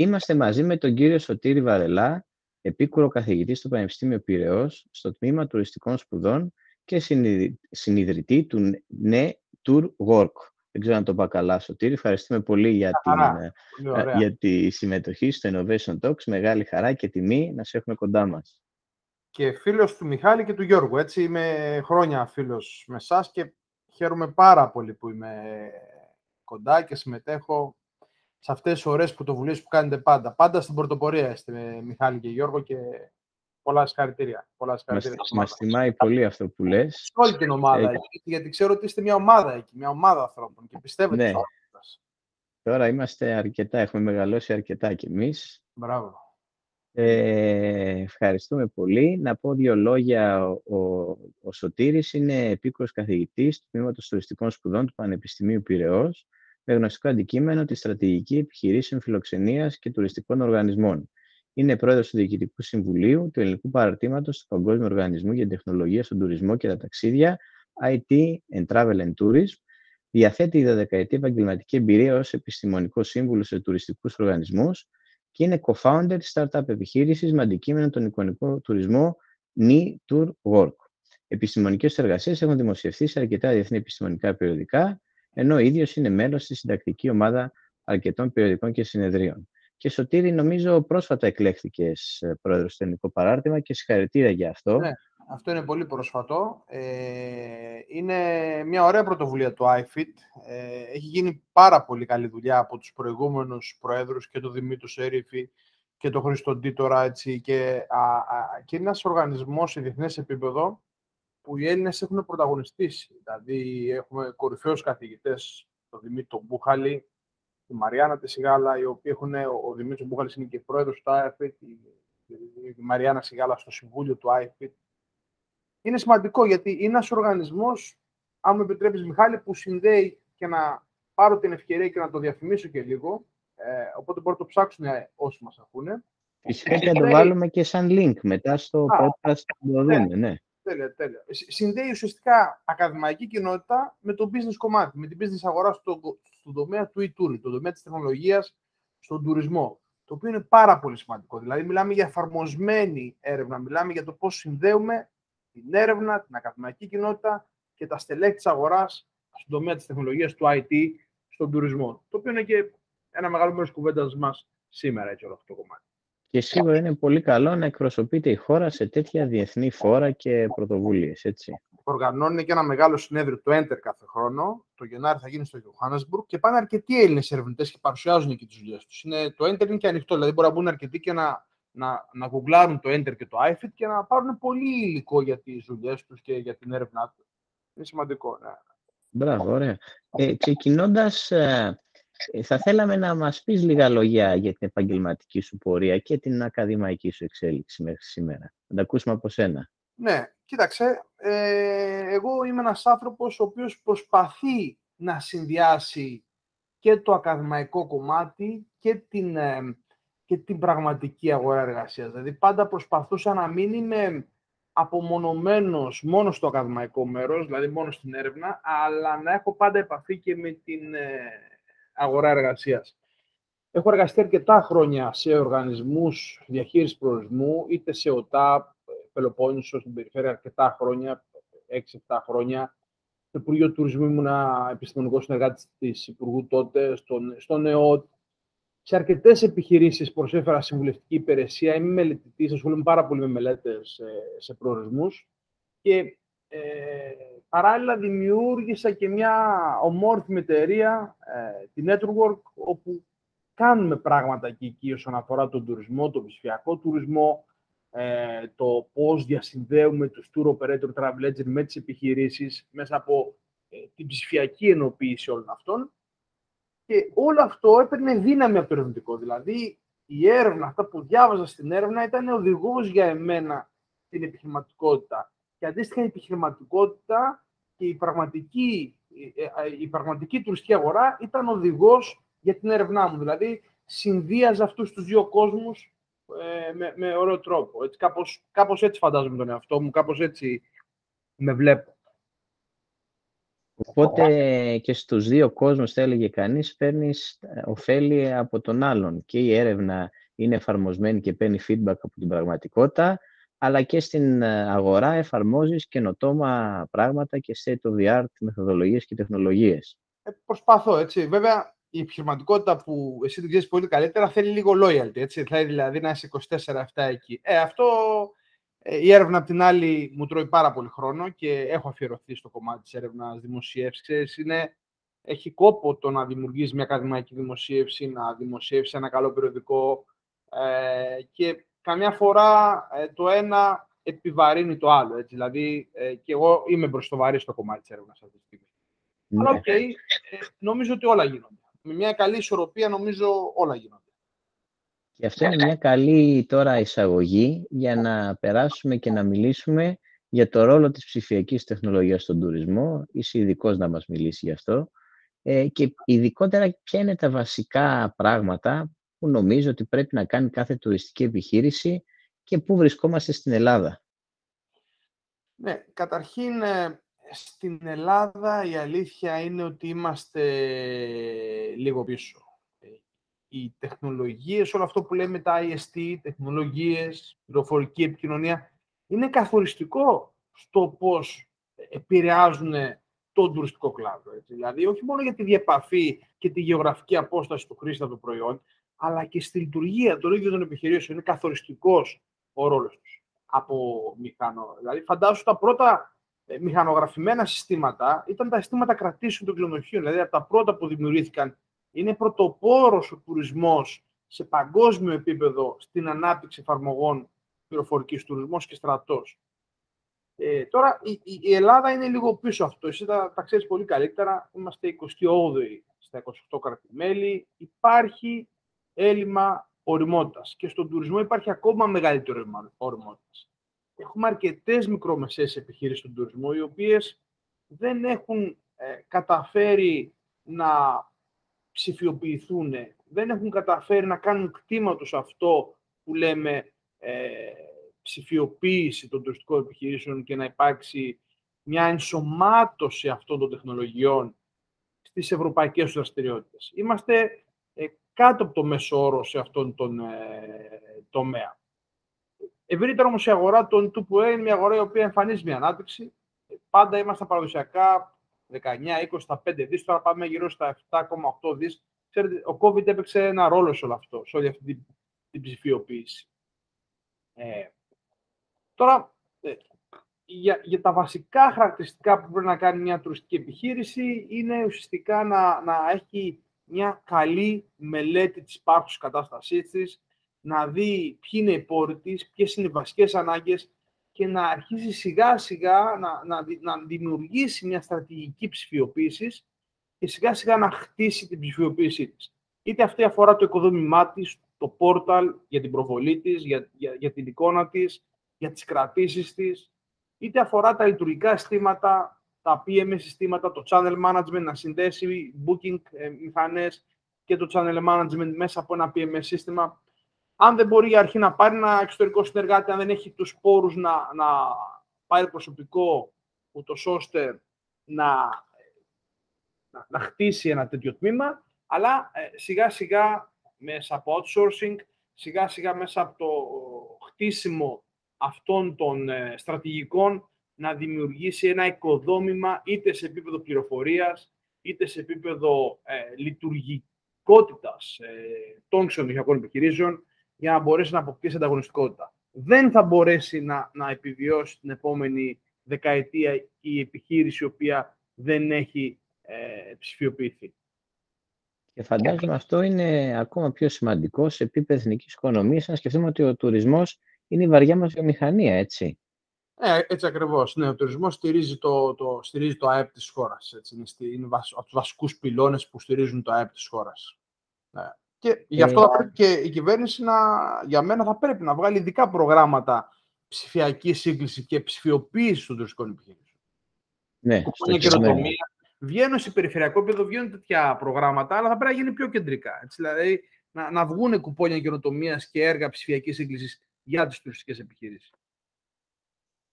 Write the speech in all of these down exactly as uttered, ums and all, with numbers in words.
Είμαστε μαζί με τον κύριο Σωτήρη Βαρελά, επίκουρο καθηγητή στο Πανεπιστήμιο Πειραιώς, στο τμήμα τουριστικών σπουδών και συνιδρυτή του NetTourWork. Δεν ξέρω αν το είπα καλά, Σωτήρη. Ευχαριστούμε πολύ για, την, για τη συμμετοχή στο Innovation Talks. Μεγάλη χαρά και τιμή να σε έχουμε κοντά μας. Και φίλος του Μιχάλη και του Γιώργου. Έτσι, είμαι χρόνια φίλος με εσάς και χαίρομαι πάρα πολύ που είμαι κοντά και συμμετέχω σε αυτές τις ωραίες πρωτοβουλίες που κάνετε πάντα. Πάντα στην πρωτοπορία είστε, Μιχάλη και Γιώργο, και πολλά συγχαρητήρια. Μας τιμάει πολύ αυτό που λες. Σε όλη την ομάδα, ε, εκεί, γιατί ξέρω ότι είστε μια ομάδα εκεί, μια ομάδα ανθρώπων και πιστεύετε ναι. Σας. Τώρα είμαστε αρκετά, έχουμε μεγαλώσει αρκετά κι εμείς. Μπράβο. Ε, ευχαριστούμε πολύ. Να πω δύο λόγια. Ο, ο, ο Σωτήρης είναι επίκουρος καθηγητής του Τμήματος Τουριστικών Σπουδών του Πανεπιστημίου Πειραιώς, με γνωστικό αντικείμενο τη στρατηγική επιχειρήσεων φιλοξενίας και τουριστικών οργανισμών. Είναι πρόεδρος του Διοικητικού Συμβουλίου του Ελληνικού Παραρτήματος του Παγκόσμιου Οργανισμού για την Τεχνολογία στον Τουρισμό και τα Ταξίδια, Άι Τι and Travel and Tourism. Διαθέτει δεκαετή επαγγελματική εμπειρία ως επιστημονικό σύμβουλο σε τουριστικούς οργανισμούς και είναι co-founder της startup επιχείρησης με αντικείμενο τον εικονικό τουρισμό NetTourWork. Επιστημονικές εργασίες έχουν δημοσιευθεί σε αρκετά διεθνή επιστημονικά περιοδικά, ενώ ίδιος είναι μέλος στη συντακτική ομάδα αρκετών περιοδικών και συνεδρίων. Και Σωτήρη, νομίζω πρόσφατα εκλέχθηκες πρόεδρος του Ελληνικού Παράρτημα και συγχαρητήρια για αυτό. Ναι, αυτό είναι πολύ πρόσφατο. Ε, είναι μια ωραία πρωτοβουλία του άι εφ άι τι τι. Ε, έχει γίνει πάρα πολύ καλή δουλειά από τους προηγούμενους προέδρους και τον Δημήτρη Σέριφη και τον Χρήστον Τί τώρα, έτσι, και, α, α, και είναι ένας οργανισμός σε διεθνές επίπεδο που οι Έλληνες έχουν πρωταγωνιστήσει. Δηλαδή, έχουμε κορυφαίους καθηγητές, τον Δημήτρη Μπούχαλη, τη Μαριάννα τη Σιγάλα, οι οποίοι έχουν, ο Δημήτρης Μπούχαλης είναι και πρόεδρος του άι εφ άι τι τι, η Μαριάννα Σιγάλα στο Συμβούλιο του άι εφ άι τι τι. Είναι σημαντικό γιατί είναι ένας οργανισμός, αν μου επιτρέπεις Μιχάλη, που συνδέει, και να πάρω την ευκαιρία και να το διαφημίσω και λίγο, ε, οπότε μπορούν να το ψάξουν όσοι μας ακούνε. Φυσικά και να το βάλουμε και σαν link μετά στο podcast που το δούμε, ναι. Τέλεια, τέλεια. Συνδέει ουσιαστικά ακαδημαϊκή κοινότητα με το business κομμάτι, με την business αγορά στον στο τομέα του e-tourism, στον τομέα της τεχνολογίας, στον τουρισμό, το οποίο είναι πάρα πολύ σημαντικό. Δηλαδή, μιλάμε για εφαρμοσμένη έρευνα, μιλάμε για το πώς συνδέουμε την έρευνα, την ακαδημαϊκή κοινότητα και τα στελέχη της αγοράς στον τομέα της τεχνολογίας, του άι τι, στον τουρισμό, το οποίο είναι και ένα μεγάλο μέρος κουβέντας μας σήμερα, έτσι, όλο αυτό το κομμάτι. Και σίγουρα είναι πολύ καλό να εκπροσωπείται η χώρα σε τέτοια διεθνή φόρα και πρωτοβουλίες, έτσι. Οργανώνει και ένα μεγάλο συνέδριο του έντερ κάθε χρόνο. Το Γενάρη θα γίνει στο Ιωάννεσμπουργκ και πάνε αρκετοί Έλληνες ερευνητές και παρουσιάζουν εκεί τις δουλειές τους. Είναι, το έντερ είναι και ανοιχτό, δηλαδή μπορεί να μπουν αρκετοί και να, να, να γουγκλάρουν το έντερ και το άι εφ άι τι τι και να πάρουν πολύ υλικό για τις δουλειές τους και για την έρευνά τους. Είναι σημαντικό, ναι. Μπράβο, ωραία. Ε, ξεκινώντας, θα θέλαμε να μας πεις λίγα λόγια για την επαγγελματική σου πορεία και την ακαδημαϊκή σου εξέλιξη μέχρι σήμερα. Να τα ακούσουμε από σένα. Ναι, κοίταξε, ε, εγώ είμαι ένας άνθρωπος ο οποίος προσπαθεί να συνδυάσει και το ακαδημαϊκό κομμάτι και την, ε, και την πραγματική αγορά εργασίας. Δηλαδή πάντα προσπαθούσα να μην είμαι απομονωμένος μόνο στο ακαδημαϊκό μέρος, δηλαδή μόνο στην έρευνα, αλλά να έχω πάντα επαφή και με την ε, αγορά εργασίας. Έχω εργαστεί αρκετά χρόνια σε οργανισμούς διαχείρισης προορισμού, είτε σε ΟΤΑ, Πελοπόννησο, στην περιφέρεια αρκετά χρόνια, έξι εφτά χρόνια. Στο Υπουργείο Τουρισμού ήμουνα επιστημονικός συνεργάτης της Υπουργού τότε, στον, στον ΕΟΤ. Σε αρκετές επιχειρήσεις προσέφερα συμβουλευτική υπηρεσία. Είμαι μελετητής, ασχολούμαι πάρα πολύ με μελέτες σε, σε προορισμούς. Και ε, παράλληλα δημιούργησα και μια ομόρφημη εταιρεία, ε, τη NetTourWork, όπου κάνουμε πράγματα και εκεί όσον αφορά τον τουρισμό, τον ψηφιακό τουρισμό, Ε, το πώς διασυνδέουμε τους tour operator travel agent με τις επιχειρήσεις μέσα από ε, την ψηφιακή ενοποίηση όλων αυτών. Και όλο αυτό έπαιρνε δύναμη από το ερευνητικό. Δηλαδή, η έρευνα, αυτά που διάβαζα στην έρευνα, ήταν οδηγός για εμένα την επιχειρηματικότητα. Και αντίστοιχα η επιχειρηματικότητα και η πραγματική, η, η πραγματική τουριστική αγορά ήταν οδηγός για την έρευνά μου. Δηλαδή, συνδύαζα αυτούς τους δύο κόσμους Με, με ωραίο τρόπο. Έτσι, κάπως, κάπως έτσι φαντάζομαι τον εαυτό μου, κάπως έτσι με βλέπω. Οπότε και στους δύο κόσμους, θα έλεγε κανείς, παίρνεις ωφέλη από τον άλλον. Και η έρευνα είναι εφαρμοσμένη και παίρνει feedback από την πραγματικότητα, αλλά και στην αγορά εφαρμόζεις καινοτόμα πράγματα και state of the art μεθοδολογίες και τεχνολογίες. Ε, προσπαθώ, έτσι. Βέβαια, η επιχειρηματικότητα που εσύ την ξέρεις πολύ καλύτερα θέλει λίγο loyalty, έτσι. Θέλει δηλαδή να είσαι είκοσι τέσσερα επτά εκεί. Ε, αυτό... Η έρευνα, απ' την άλλη, μου τρώει πάρα πολύ χρόνο και έχω αφιερωθεί στο κομμάτι της έρευνας δημοσίευσης. Είναι, έχει κόπο το να δημιουργείς μια ακαδημαϊκή δημοσίευση, να δημοσίευσεις ένα καλό περιοδικό ε, και καμιά φορά ε, το ένα επιβαρύνει το άλλο. Έτσι. Δηλαδή, ε, και εγώ είμαι μπροστοβαρή στο κομμάτι της έρευνας αυτή τη στιγμή. Ναι. Αλλά, okay, ε, νομίζω ότι όλα γίνονται. Με μια καλή ισορροπία, νομίζω όλα γίνονται. Και αυτό είναι μια καλή τώρα εισαγωγή για να περάσουμε και να μιλήσουμε για το ρόλο της ψηφιακής τεχνολογίας στον τουρισμό. Είσαι ειδικός να μας μιλήσει γι' αυτό. Ε, και ειδικότερα ποια είναι τα βασικά πράγματα που νομίζω ότι πρέπει να κάνει κάθε τουριστική επιχείρηση και πού βρισκόμαστε στην Ελλάδα. Ναι, καταρχήν στην Ελλάδα η αλήθεια είναι ότι είμαστε λίγο πίσω. Οι τεχνολογίες, όλο αυτό που λέμε τα άι ες τι, τεχνολογίες, πληροφορική επικοινωνία, είναι καθοριστικό στο πώς επηρεάζουν τον τουριστικό κλάδο. Έτσι. Δηλαδή, όχι μόνο για τη διαπαφή και τη γεωγραφική απόσταση του χρήστη από το προϊόν, αλλά και στη λειτουργία των ίδιων των επιχειρήσεων. Είναι καθοριστικός ο ρόλος τους. Από μηχανο... Δηλαδή, φαντάσου τα πρώτα μηχανογραφημένα συστήματα ήταν τα συστήματα κρατήσεων των ξενοδοχείων, δηλαδή από τα πρώτα που δημιουργήθηκαν. Είναι πρωτοπόρος ο τουρισμός σε παγκόσμιο επίπεδο στην ανάπτυξη εφαρμογών πληροφορικής, τουρισμός και στρατός. Ε, τώρα, η, η Ελλάδα είναι λίγο πίσω αυτό. Εσύ τα, τα ξέρεις πολύ καλύτερα. Είμαστε εικοστή όγδοη στα είκοσι οκτώ κράτη-μέλη. Υπάρχει έλλειμμα οριμότητας. Και στον τουρισμό υπάρχει ακόμα μεγαλύτερο έλλειμμα οριμότητας. Έχουμε αρκετές μικρομεσαίες επιχειρήσεις στον τουρισμό, οι οποίες δεν έχουν ε, καταφέρει να... ψηφιοποιηθούν, δεν έχουν καταφέρει να κάνουν κτήμα τους αυτό που λέμε ε, ψηφιοποίηση των τουριστικών επιχειρήσεων και να υπάρξει μια ενσωμάτωση αυτών των τεχνολογιών στις ευρωπαϊκές δραστηριότητες. Είμαστε ε, κάτω από το μέσο όρο σε αυτόν τον ε, τομέα. Ευρύτερα όμως η αγορά των NetTourWork είναι μια αγορά η οποία εμφανίζει μια ανάπτυξη. Πάντα είμαστε παραδοσιακά δεκαεννιά είκοσι, στα πέντε δις, τώρα πάμε γύρω στα επτά κόμμα οκτώ δις. Ξέρετε, ο COVID έπαιξε ένα ρόλο σε όλο αυτό, σε όλη αυτή την, την ψηφιοποίηση. Ε, τώρα, ε, για, για τα βασικά χαρακτηριστικά που πρέπει να κάνει μια τουριστική επιχείρηση είναι ουσιαστικά να, να έχει μια καλή μελέτη της υπάρχουσας κατάστασής της, να δει ποιοι είναι οι πόροι της, ποιες είναι οι βασικές ανάγκες, και να αρχίσει σιγά-σιγά να, να, να δημιουργήσει μια στρατηγική ψηφιοποίησης και σιγά-σιγά να χτίσει την ψηφιοποίησή της. Είτε αυτή αφορά το οικοδόμημά της, το πόρταλ για την προβολή της, για, για, για την εικόνα της, για τις κρατήσεις της, είτε αφορά τα λειτουργικά συστήματα, τα πι εμ ες συστήματα, το channel management, να συνδέσει booking ε, μηχανές και το channel management μέσα από ένα πι εμ ες σύστημα. Αν δεν μπορεί για αρχή να πάρει ένα εξωτερικό συνεργάτη, αν δεν έχει τους πόρους να, να πάρει προσωπικό, ούτως ώστε να, να, να χτίσει ένα τέτοιο τμήμα, αλλά ε, σιγά σιγά μέσα από outsourcing, σιγά σιγά μέσα από το χτίσιμο αυτών των ε, στρατηγικών, να δημιουργήσει ένα οικοδόμημα είτε σε επίπεδο πληροφορίας, είτε σε επίπεδο ε, λειτουργικότητας ε, των ξενοδοχειακών επιχειρήσεων, για να μπορέσει να αποκτήσει ανταγωνιστικότητα. Δεν θα μπορέσει να, να επιβιώσει την επόμενη δεκαετία η επιχείρηση η οποία δεν έχει ε, ψηφιοποιηθεί. Και φαντάζομαι αυτό είναι ακόμα πιο σημαντικό σε επίπεδο εθνικής οικονομίας, να σκεφτούμε ότι ο τουρισμός είναι η βαριά μας βιομηχανία, έτσι. Ε, έτσι ακριβώς. Ναι, ο τουρισμός στηρίζει το, το, στηρίζει το ΑΕΠ της χώρας. Έτσι. Είναι, είναι βασ, από τους βασικούς πυλώνες που στηρίζουν το ΑΕΠ της χώρας. Ναι. Και γι' αυτό θα πρέπει και η κυβέρνηση να, για μένα θα πρέπει να βγάλει ειδικά προγράμματα ψηφιακή σύγκληση και ψηφιοποίηση των τουριστικών επιχειρήσεων. Ναι, καινοτομία. Βγαίνουν σε περιφερειακό επίπεδο, βγαίνουν τέτοια προγράμματα, αλλά θα πρέπει να γίνει πιο κεντρικά. Έτσι, δηλαδή να, να βγουν κουπόνια καινοτομία και έργα ψηφιακή σύγκληση για τις τουριστικές επιχειρήσεις.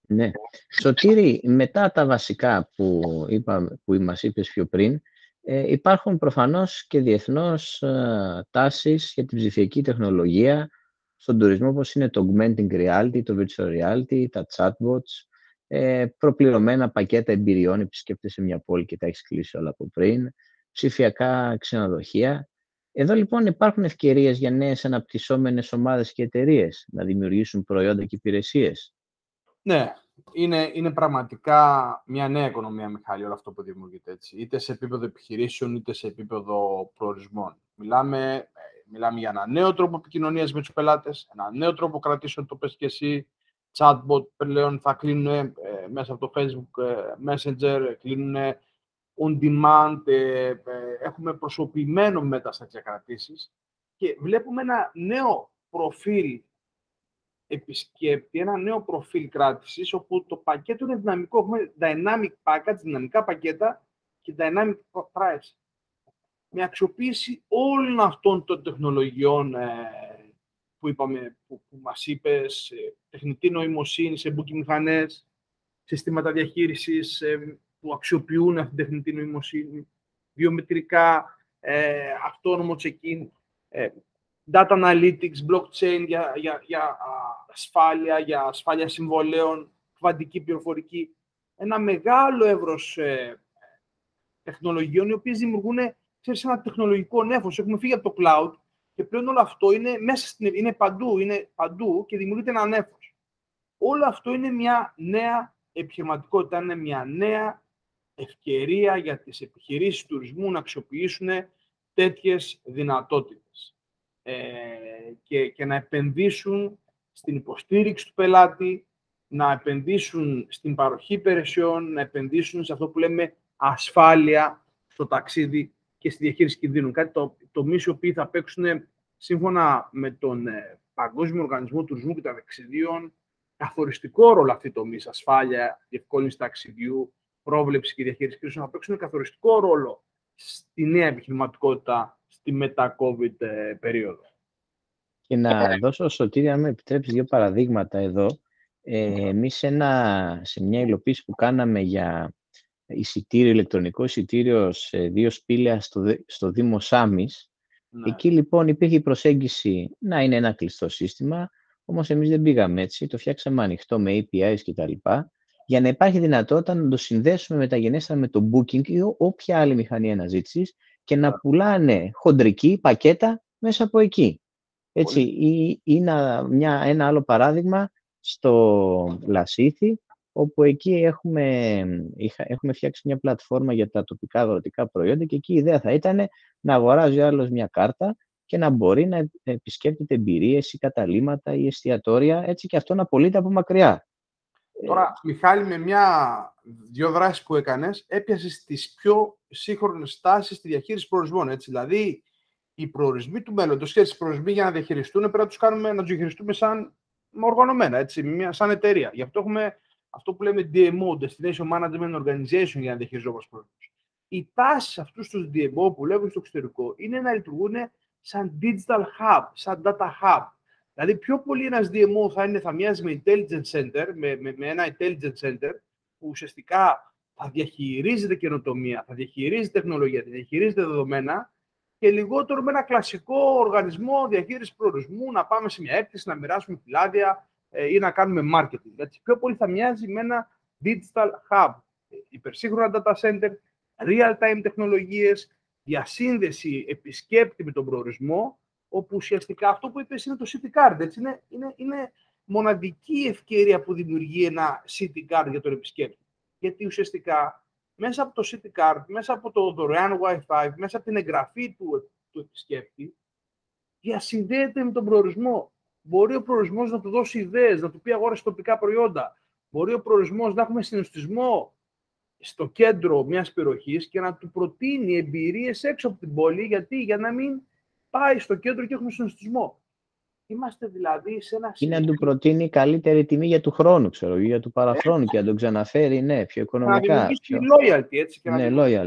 Ναι. Σωτήρη, μετά τα βασικά που, είπα, που μας είπες πιο πριν, ε, υπάρχουν προφανώς και διεθνώς ε, τάσεις για την ψηφιακή τεχνολογία στον τουρισμό, όπως είναι το augmenting reality, το virtual reality, τα chatbots, ε, προπληρωμένα πακέτα εμπειριών, επισκέπτεσαι μια πόλη και τα έχεις κλείσει όλα από πριν, ψηφιακά ξενοδοχεία. Εδώ λοιπόν υπάρχουν ευκαιρίες για νέες αναπτυσσόμενες ομάδες και εταιρείες να δημιουργήσουν προϊόντα και υπηρεσίες. Ναι, είναι, είναι πραγματικά μια νέα οικονομία, Μιχάλη, όλο αυτό που δημιουργείται έτσι. Είτε σε επίπεδο επιχειρήσεων, είτε σε επίπεδο προορισμών. Μιλάμε, μιλάμε για ένα νέο τρόπο επικοινωνίας με τους πελάτες, ένα νέο τρόπο κρατήσεων, το πες και εσύ, chatbot πλέον θα κλείνουν ε, μέσα από το Facebook ε, Messenger, κλείνουν ε, on demand, ε, ε, έχουμε προσωπημένο μετά στα διακρατήσεις και βλέπουμε ένα νέο προφίλ επισκέπτη, ένα νέο προφίλ κράτησης, όπου το πακέτο είναι δυναμικό. Έχουμε dynamic package, δυναμικά πακέτα και dynamic price. Με αξιοποίηση όλων αυτών των τεχνολογιών ε, που, είπαμε, που, που μας είπες, ε, τεχνητή νοημοσύνη σε μπουκιμηχανές, συστήματα διαχείρισης ε, που αξιοποιούν αυτή την τεχνητή νοημοσύνη, βιομετρικά, ε, αυτόνομο check-in, ε, data analytics, blockchain για, για, για ασφάλεια, για ασφάλεια συμβολέων, κβαντική πληροφορική. Ένα μεγάλο εύρος ε, τεχνολογιών, οι οποίες δημιουργούν, ξέρεις, ένα τεχνολογικό νέφος. Έχουμε φύγει από το cloud και πλέον όλο αυτό είναι, μέσα στην, είναι, παντού, είναι παντού και δημιουργείται ένα νέφος. Όλο αυτό είναι μια νέα επιχειρηματικότητα, είναι μια νέα ευκαιρία για τις επιχειρήσεις τουρισμού να αξιοποιήσουν τέτοιες δυνατότητες. Και, και να επενδύσουν στην υποστήριξη του πελάτη, να επενδύσουν στην παροχή υπηρεσιών, να επενδύσουν σε αυτό που λέμε ασφάλεια στο ταξίδι και στη διαχείριση κινδύνων. Κάτι το, το τομείς οι οποίοι θα παίξουν σύμφωνα με τον Παγκόσμιο Οργανισμό Τουρισμού και Ταξιδίων καθοριστικό ρόλο αυτοί οι τομείς, ασφάλεια, διευκόλυνση ταξιδιού, πρόβλεψη και διαχείριση κρίσεων, θα παίξουν καθοριστικό ρόλο στη νέα επιχειρηματικότητα τη μετα-COVID περίοδο. Και να δώσω, Σωτήρη, αν με επιτρέψεις, δύο παραδείγματα εδώ. Ε, εμείς ένα, σε μια υλοποίηση που κάναμε για εισιτήριο, ηλεκτρονικό εισιτήριο σε δύο σπήλαια στο, στο Δήμο Σάμης, ναι. Εκεί λοιπόν υπήρχε η προσέγγιση να είναι ένα κλειστό σύστημα, όμως εμείς δεν πήγαμε έτσι, το φτιάξαμε ανοιχτό με έι πι άις κτλ. Για να υπάρχει δυνατότητα να το συνδέσουμε μεταγενέστερα με το booking ή όποια άλλη μηχανή αναζήτησης, και να πουλάνε χοντρική πακέτα μέσα από εκεί. Έτσι, ή, ή να, μια, ένα άλλο παράδειγμα στο Λασίθι, όπου εκεί έχουμε, έχουμε φτιάξει μια πλατφόρμα για τα τοπικά αγροτικά προϊόντα και εκεί η ιδέα θα ήταν να αγοράζει άλλος μια κάρτα και να μπορεί να επισκέπτεται εμπειρίες ή καταλήμματα ή εστιατόρια, έτσι, και αυτό να πωλείται από μακριά. Τώρα, Μιχάλη, με μια, δύο δράσεις που έκανες, έπιασες τις πιο σύγχρονες τάσεις στη διαχείριση προορισμών. Έτσι. Δηλαδή, οι προορισμοί του μέλλοντος και οι προορισμοί για να διαχειριστούν, πρέπει να τους κάνουμε, να τους διαχειριστούμε σαν οργανωμένα, έτσι, μια, σαν εταιρεία. Γι' αυτό έχουμε αυτό που λέμε ντι εμ ο, Destination Management Organization, για να διαχειριζόμαστε τους προορισμούς. Οι τάσεις αυτούς τους ντι εμ ο που λέγουν στο εξωτερικό είναι να λειτουργούν σαν digital hub, σαν data hub. Δηλαδή, πιο πολύ ένας ντι εμ ο θα, είναι, θα μοιάζει με intelligence center, με, με, με ένα intelligence center που ουσιαστικά θα διαχειρίζεται καινοτομία, θα διαχειρίζεται τεχνολογία, θα διαχειρίζεται δεδομένα και λιγότερο με ένα κλασικό οργανισμό διαχείριση προορισμού, να πάμε σε μια έκθεση, να μοιράσουμε φυλάδια ε, ή να κάνουμε marketing. Δηλαδή, πιο πολύ θα μοιάζει με ένα digital hub, υπερσύγχρονα data center, real-time τεχνολογίες, διασύνδεση επισκέπτη με τον προορισμό, όπου ουσιαστικά αυτό που είπες είναι το city card. Έτσι. Είναι, είναι, είναι μοναδική ευκαιρία που δημιουργεί ένα city card για τον επισκέπτη. Γιατί ουσιαστικά μέσα από το city card, μέσα από το δωρεάν Wi-Fi, μέσα από την εγγραφή του, του επισκέπτη, διασυνδέεται με τον προορισμό. Μπορεί ο προορισμός να του δώσει ιδέες, να του πει αγόρασε τοπικά προϊόντα. Μπορεί ο προορισμός να έχουμε συναισθησμό στο κέντρο μιας περιοχής και να του προτείνει εμπειρίες έξω από την πόλη, γιατί για να μην πάει στο κέντρο και έχουμε συναισθησμό. Είμαστε δηλαδή σε ένα... Ή να του προτείνει καλύτερη τιμή για του χρόνου, ξέρω, για του παραχρόνου ε, και να τον ξαναφέρει, ναι, πιο οικονομικά. Να δημιουργήσει πιο... loyalty, έτσι. Και ναι, να loyalty.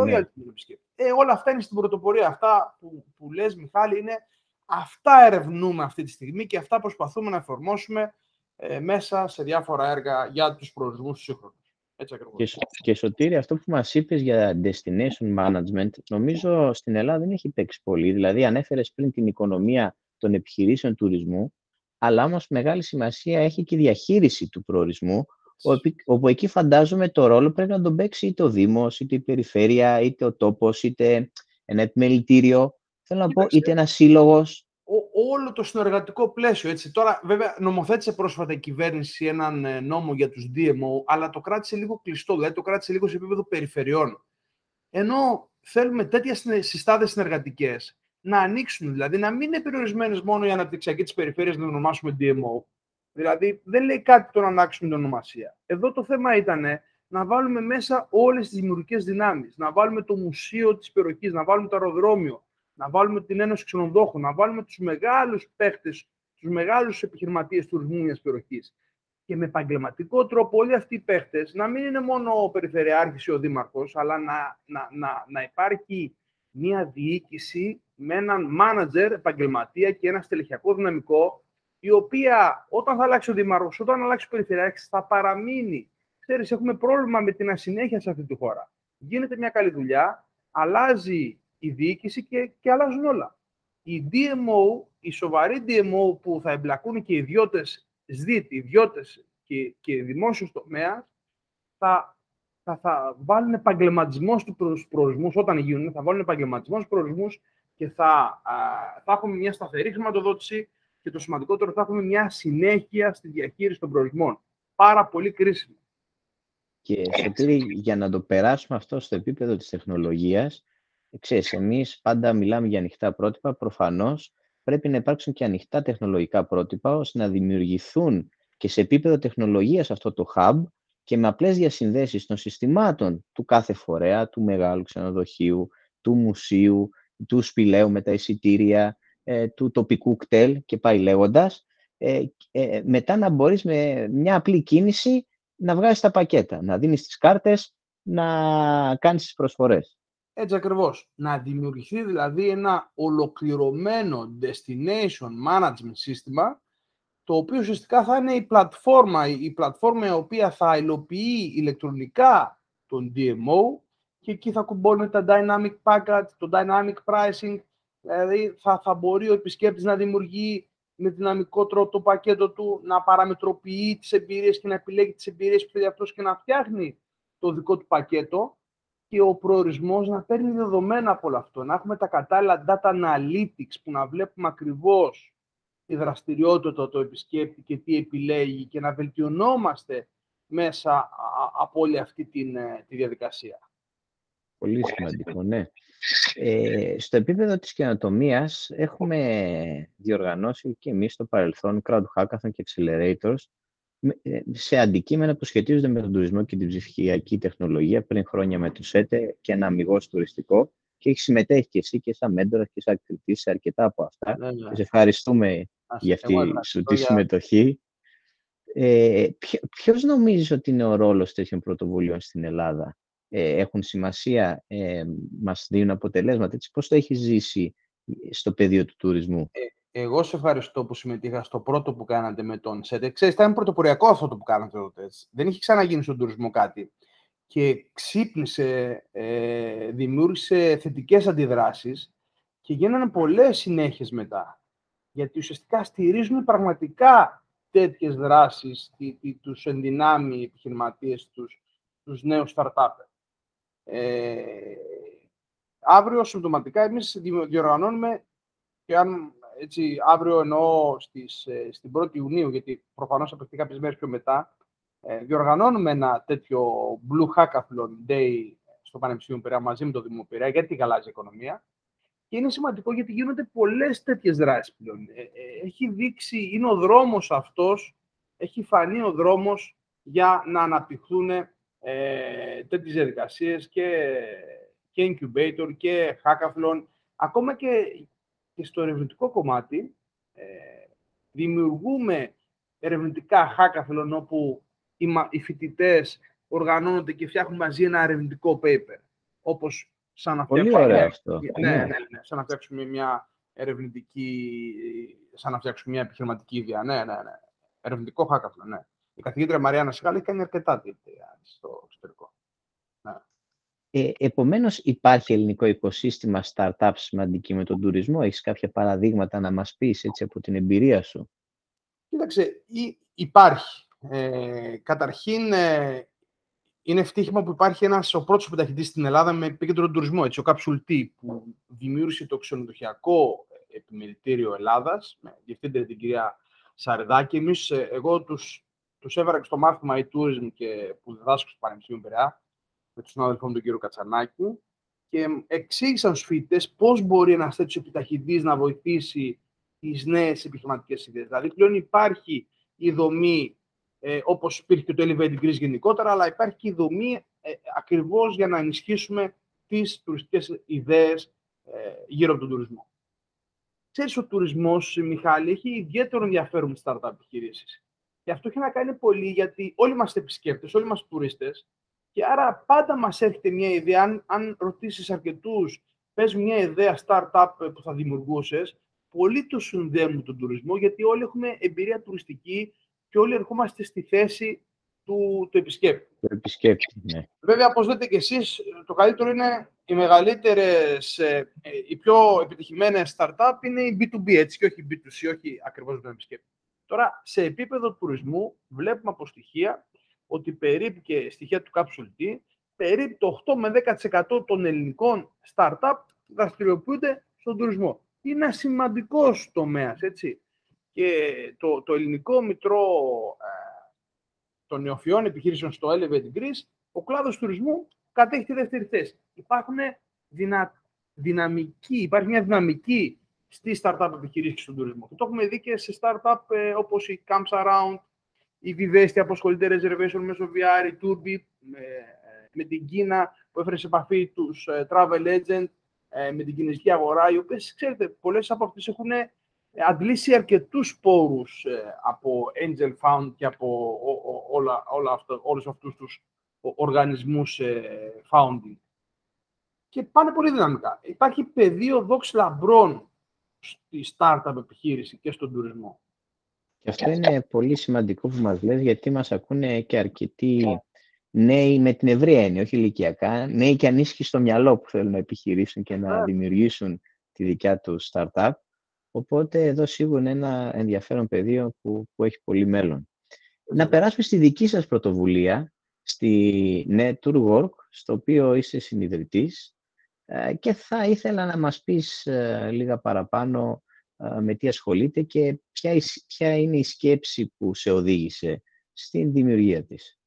loyalty. Ναι. Ε, όλα αυτά είναι στην πρωτοπορία. Αυτά που, που λες, Μιχάλη, είναι... Αυτά ερευνούμε αυτή τη στιγμή και αυτά προσπαθούμε να εφαρμόσουμε ε, μέσα σε διάφορα έργα για τους προορισμούς σύγχρονους. Έτσι ακριβώς. Και, και Σωτήρη, αυτό που μας είπες για destination management, νομίζω στην Ελλάδα δεν έχει παίξει πολύ. Δηλαδή, ανέφερες πριν την οικονομία των επιχειρήσεων τουρισμού, αλλά όμως μεγάλη σημασία έχει και η διαχείριση του προορισμού, όπου εκεί φαντάζομαι το ρόλο πρέπει να τον παίξει είτε ο Δήμος, είτε η Περιφέρεια, είτε ο τόπος, είτε ένα επιμελητήριο, θέλω να πω, είτε ένας σύλλογος. Όλο το συνεργατικό πλαίσιο, έτσι. Τώρα, βέβαια, νομοθέτησε πρόσφατα η κυβέρνηση έναν νόμο για τους ντι εμ ο, αλλά το κράτησε λίγο κλειστό, δηλαδή το κράτησε λίγο σε επίπεδο περιφερειών. Ενώ θέλουμε τέτοιες συστάδες συνεργατικές να ανοίξουν, δηλαδή να μην είναι περιορισμένες μόνο οι αναπτυξιακοί της περιφέρειας, να το ονομάσουμε ντι εμ ο. Δηλαδή, δεν λέει κάτι το να αλλάξουμε την ονομασία. Εδώ το θέμα ήταν να βάλουμε μέσα όλες τις δημιουργικές δυνάμεις, να βάλουμε το μουσείο της περιοχής, να βάλουμε το αεροδρόμιο, να βάλουμε την Ένωση Ξενοδόχων, να βάλουμε τους μεγάλους παίχτες, τους μεγάλους επιχειρηματίες τουρισμού μιας περιοχής. Και με επαγγελματικό τρόπο όλοι αυτοί οι παίχτες να μην είναι μόνο ο Περιφερειάρχης ή ο Δήμαρχος, αλλά να, να, να, να υπάρχει μια διοίκηση με έναν μάνατζερ, επαγγελματία και ένα στελεχειακό δυναμικό, η οποία όταν θα αλλάξει ο Δήμαρχος, όταν αλλάξει ο Περιφερειάρχης, θα παραμείνει. Ξέρεις, έχουμε πρόβλημα με την ασυνέχεια σε αυτή τη χώρα. Γίνεται μια καλή δουλειά, αλλάζει η διοίκηση και, και αλλάζουν όλα. Οι ντι εμ ο, οι σοβαροί ντι εμ ο που θα εμπλακούν και οι ιδιώτες ΣΔΙΤ, οι ιδιώτες και, και δημόσιους τομέας, θα, θα, θα βάλουν επαγγελματισμό στους προορισμούς, όταν γίνουν, θα βάλουν επαγγελματισμό στους προορισμούς και θα, α, θα έχουμε μια σταθερή χρηματοδότηση και το σημαντικότερο, θα έχουμε μια συνέχεια στη διαχείριση των προορισμών. Πάρα πολύ κρίσιμο. Και Σωτήρη, για να το περάσουμε αυτό στο επίπεδο της τεχνολογίας, ξέρεις, εμείς πάντα μιλάμε για ανοιχτά πρότυπα. Προφανώς πρέπει να υπάρξουν και ανοιχτά τεχνολογικά πρότυπα, ώστε να δημιουργηθούν και σε επίπεδο τεχνολογίας αυτό το hub και με απλές διασυνδέσεις των συστημάτων του κάθε φορέα, του μεγάλου ξενοδοχείου, του μουσείου, του σπηλαίου με τα εισιτήρια, ε, του τοπικού κτέλ και πάει λέγοντας. Ε, ε, μετά να μπορείς με μια απλή κίνηση να βγάζεις τα πακέτα, να δίνεις τις κάρτες, να κάνεις τις προσφορές. Έτσι ακριβώς. Να δημιουργηθεί δηλαδή ένα ολοκληρωμένο destination management σύστημα, το οποίο ουσιαστικά θα είναι η πλατφόρμα, η πλατφόρμα η οποία θα υλοποιεί ηλεκτρονικά τον ντι εμ ο και εκεί θα κουμπώνει τα dynamic package, το dynamic pricing, δηλαδή θα, θα μπορεί ο επισκέπτης να δημιουργεί με δυναμικό τρόπο το πακέτο του, να παραμετροποιεί τις εμπειρίες και να επιλέγει τις εμπειρίες που θέλει αυτός και να φτιάχνει το δικό του πακέτο, και ο προορισμός να παίρνει δεδομένα από όλο αυτό, να έχουμε τα κατάλληλα data analytics που να βλέπουμε ακριβώς τη δραστηριότητα του επισκέπτη και τι επιλέγει και να βελτιωνόμαστε μέσα από όλη αυτή την, τη διαδικασία. Πολύ σημαντικό, ναι. Ε, στο επίπεδο της καινοτομίας έχουμε διοργανώσει και εμείς στο παρελθόν crowd hackathon και accelerators σε αντικείμενα που σχετίζονται με τον τουρισμό και την ψηφιακή τεχνολογία, πριν χρόνια με τους ΕΤΕ και ένα αμιγώς τουριστικό, και έχει συμμετέχει και εσύ και σαν μέντορας και σαν κριτής σε αρκετά από αυτά. Ναι, ναι. Σε ευχαριστούμε Ας, για αυτή σου τη για... συμμετοχή. Ε, ποιο, ποιος νομίζεις ότι είναι ο ρόλος τέτοιων πρωτοβουλίων στην Ελλάδα? Ε, έχουν σημασία, ε, μας δίνουν αποτελέσματα? Έτσι, πώς το έχεις ζήσει στο πεδίο του τουρισμού? Ε. Εγώ σε ευχαριστώ που συμμετείχα στο πρώτο που κάνατε με τον ΣΕΤΕ. Ξέρετε, ήταν πρωτοποριακό αυτό το που κάνατε τότε. Δεν είχε ξαναγίνει στον τουρισμό κάτι. Και ξύπνησε, ε, δημιούργησε θετικές αντιδράσεις και γίνανε πολλές συνέχειες μετά. Γιατί ουσιαστικά στηρίζουμε πραγματικά τέτοιες δράσεις, τους ενδυνάμει επιχειρηματίες, τους, τους νέους startup. Ε, αύριο, συμπτωματικά, εμείς διοργανώνουμε και αν... Έτσι, αύριο εννοώ στις, στην πρώτη Ιουνίου, γιατί προφανώς θα παιχθεί κάποιες μέρες πιο μετά, ε, διοργανώνουμε ένα τέτοιο Blue Hackathon Day στο Πανεπιστήμιο Πειραιά μαζί με το Δήμο Πειραιά για τη γαλάζια οικονομία. Και είναι σημαντικό γιατί γίνονται πολλές τέτοιες δράσεις πλέον. Ε, ε, έχει δείξει, είναι ο δρόμος αυτός, έχει φανεί ο δρόμος για να αναπτυχθούν ε, τέτοιες διαδικασίες και, και incubator και hackathon, ακόμα και. Και στο ερευνητικό κομμάτι, ε, δημιουργούμε ερευνητικά hackathon όπου οι, οι φοιτητές οργανώνονται και φτιάχνουν μαζί ένα ερευνητικό paper. Όπως σαν να φτιάξουμε, ναι, ναι, ναι, ναι, σαν να φτιάξουμε μια ερευνητική, σαν να φτιάξουμε μια επιχειρηματική ιδέα. Ναι, ναι, ναι. Ερευνητικό hackathon, ναι. Η καθηγήτρια Μαριάννα Σιγάλα έχει κάνει αρκετά δίκτυα στο εξωτερικό. Ναι. Ε, επομένως, υπάρχει ελληνικό οικοσύστημα startups με αντικείμενο τον τουρισμό. Έχεις κάποια παραδείγματα να μας πεις έτσι από την εμπειρία σου? Κοίταξε, υπάρχει. Ε, καταρχήν, ε, είναι ευτύχημα που υπάρχει ένας ο πρώτος επιταχυντής στην Ελλάδα με επίκεντρο τουρισμό, έτσι, ο Capsule T, που δημιούργησε το ξενοδοχειακό επιμελητήριο Ελλάδας, με διευθύντρια την κυρία Σαρδάκη. Εμείς, εγώ τους, τους έβαρα και στο μάθημα e-tourism και που διδάσκω στο Πανεπιστήμιο Πειραιώς, με τον συνάδελφό μου τον κύριο Κατσανάκη, και εξήγησαν στους φοιτητές πώς μπορεί ένας τέτοιος επιταχυντής να βοηθήσει τις νέες επιχειρηματικές ιδέες. Δηλαδή, πλέον υπάρχει η δομή, ε, όπως υπήρχε και το Elevate Greece γενικότερα, αλλά υπάρχει και η δομή ε, ακριβώς για να ενισχύσουμε τις τουριστικές ιδέες ε, γύρω από τον τουρισμό. Ξέρεις, ο τουρισμός, Μιχάλη, έχει ιδιαίτερο ενδιαφέρον με startup επιχειρήσεις. Και αυτό έχει να κάνει πολύ, γιατί όλοι είμαστε επισκέπτες, όλοι είμαστε τουρίστες, και άρα πάντα μας έρχεται μια ιδέα. Αν, αν ρωτήσεις αρκετούς, πες μια ιδέα startup που θα δημιουργούσες, πολλοί το συνδέουν με τον τουρισμό, γιατί όλοι έχουμε εμπειρία τουριστική και όλοι ερχόμαστε στη θέση του, του επισκέπτη. Το επισκέπτη, ναι. Βέβαια, όπως λέτε και εσείς, το καλύτερο είναι οι μεγαλύτερες, οι πιο επιτυχημένες startup είναι οι μπι του μπι, έτσι, και όχι οι μπι του σι, όχι ακριβώς τον επισκέπτη. Τώρα, σε επίπεδο τουρισμού, βλέπουμε από στοιχεία ότι περίπου, και στοιχεία του Capsule T, περίπου το οκτώ με δέκα τοις εκατό των ελληνικών startup δραστηριοποιούνται στον τουρισμό. Είναι ένα σημαντικός τομέας, έτσι. Και το, το ελληνικό μητρό ε, των νεοφυών επιχείρησεων στο Elevate Greece, ο κλάδος τουρισμού κατέχει τη δεύτερη θέση. Υπάρχουν δυνα, δυναμική, υπάρχει μια δυναμική στη startup επιχειρήσεις στον τουρισμό. Και το έχουμε δει και σε startup ε, όπως η Camps Around, η VVEST, η Αποσχολείται Reservation, Mesovir, η Turbip, με, με την Κίνα που έφερε σε επαφή τους ε, Travel Agent, ε, με την κινέζικη αγορά, οι οποίες, ξέρετε, πολλές από αυτές έχουν αντλήσει αρκετούς πόρους ε, από Angel Fund και από ο, ο, όλα, όλα αυτά, όλους αυτούς τους οργανισμούς ε, founding. Και πάνε πολύ δυναμικά. Υπάρχει πεδίο δόξη λαμπρών στη startup επιχείρηση και στον τουρισμό. Και αυτό είναι πολύ σημαντικό που μας λες, γιατί μας ακούνε και αρκετοί νέοι με την ευρία έννοια, όχι ηλικιακά, νέοι και ανήσυχοι στο μυαλό που θέλουν να επιχειρήσουν και να yeah. δημιουργήσουν τη δικιά τους startup. Οπότε εδώ σίγουρα είναι ένα ενδιαφέρον πεδίο που, που έχει πολύ μέλλον. Να περάσουμε στη δική σας πρωτοβουλία, στη NetTourWork, στο οποίο είσαι συνειδητής, και θα ήθελα να μας πεις λίγα παραπάνω με τι ασχολείται και ποια, ποια είναι η σκέψη που σε οδήγησε στην δημιουργία της.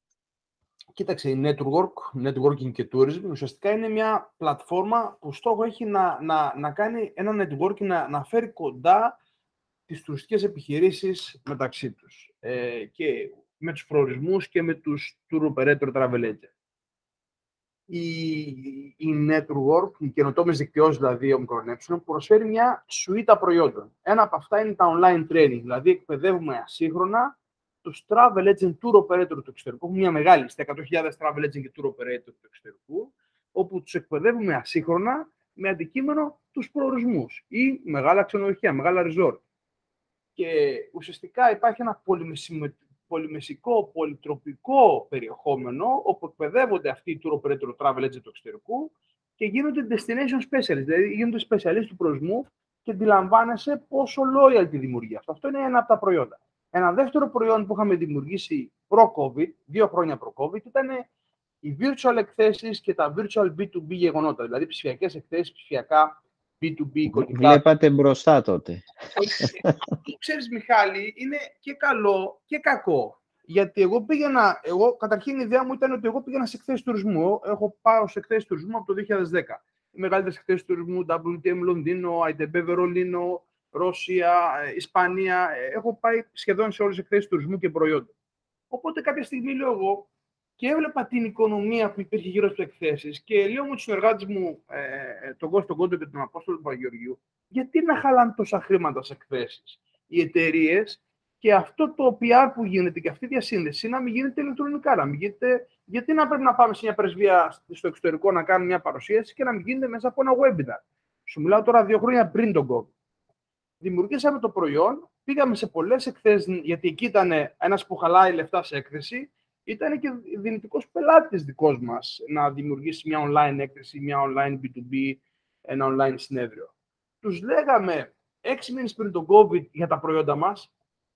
Κοίταξε, η NetTourWork, networking και tourism, ουσιαστικά είναι μια πλατφόρμα που στόχο έχει να, να, να κάνει ένα networking, να, να φέρει κοντά τις τουριστικές επιχειρήσεις μεταξύ τους. Ε, και με τους προορισμούς και με τους tour operator travel agent. Η, η NetTourWork, οι καινοτόμες δικαιώσεις δηλαδή ομικρονέψεων, προσφέρει μια σουίτα προϊόντων. Ένα από αυτά είναι τα online training, δηλαδή εκπαιδεύουμε ασύγχρονα τους travel agent tour operator του εξωτερικού. Έχουμε μια μεγάλη, στα εκατό χιλιάδες travel agent και tour operator του εξωτερικού, όπου τους εκπαιδεύουμε ασύγχρονα με αντικείμενο τους προορισμούς ή μεγάλα ξενοδοχεία, μεγάλα resort. Και ουσιαστικά υπάρχει ένα πολυμεσημετρικό, πολυμεσικό, πολυτροπικό περιεχόμενο, όπου εκπαιδεύονται αυτοί οι tour operator travel agent του εξωτερικού και γίνονται destination specialists, δηλαδή γίνονται specialists του προορισμού και αντιλαμβάνεσαι πόσο loyal τη δημιουργία. Αυτό, αυτό είναι ένα από τα προϊόντα. Ένα δεύτερο προϊόν που είχαμε δημιουργήσει προ-COVID, δύο χρόνια προ-COVID, ήταν οι virtual εκθέσεις και τα virtual μπι του μπι γεγονότα, δηλαδή ψηφιακές εκθέσεις, ψηφιακά μπι του μπι οικοτικά. Βλέπατε μπροστά τότε. Ξέρεις, Μιχάλη, είναι και καλό και κακό. Γιατί εγώ πήγαινα, εγώ, καταρχήν η ιδέα μου ήταν ότι εγώ πήγαινα σε εκθέσεις τουρισμού. Έχω πάω σε εκθέσεις τουρισμού από το δύο χιλιάδες δέκα. Οι μεγαλύτερες εκθέσεις τουρισμού, ντάμπλιου τι εμ Λονδίνο, άι ντι μπι Βερολίνο, Ρώσια, Ισπανία. Έχω πάει σχεδόν σε όλες τις εκθέσεις τουρισμού και προϊόντων. Οπότε κάποια στιγμή, λέω εγώ, και έβλεπα την οικονομία που υπήρχε γύρω στις εκθέσεις και λέω με τους συνεργάτες μου, ε, τον Κόντο Κόντε και τον Απόστολο Παγιοργίου, γιατί να χαλάνε τόσα χρήματα σε εκθέσεις οι εταιρείες και αυτό το πι αρ που γίνεται και αυτή η διασύνδεση να μην γίνεται ηλεκτρονικά, να μην γίνεται. Γιατί να πρέπει να πάμε σε μια πρεσβεία στο εξωτερικό να κάνουμε μια παρουσίαση και να μην γίνεται μέσα από ένα webinar? Σου μιλάω τώρα δύο χρόνια πριν τον COVID. Δημιουργήσαμε το προϊόν, Πήγαμε σε πολλές εκθέσεις, γιατί εκεί ήταν ένας που χαλάει λεφτά σε έκθεση, ήταν και δυνητικός πελάτης δικός μας να δημιουργήσει μια online έκθεση, μια online μπι του μπι, ένα online συνέδριο. Τους λέγαμε έξι μήνες πριν τον COVID για τα προϊόντα μας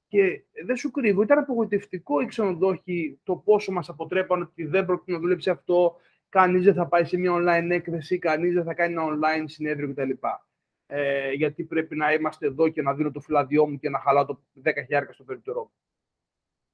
και δεν σου κρύβω, ήταν απογοητευτικό οι ξενοδόχοι το πόσο μας αποτρέπαν ότι δεν πρόκειται να δουλέψει αυτό, κανείς δεν θα πάει σε μια online έκθεση, κανείς δεν θα κάνει ένα online συνέδριο κτλ. Ε, γιατί πρέπει να είμαστε εδώ και να δίνω το φυλαδιό μου και να χαλάω το δέκα χιλιάρικα στο περιπτερό μου.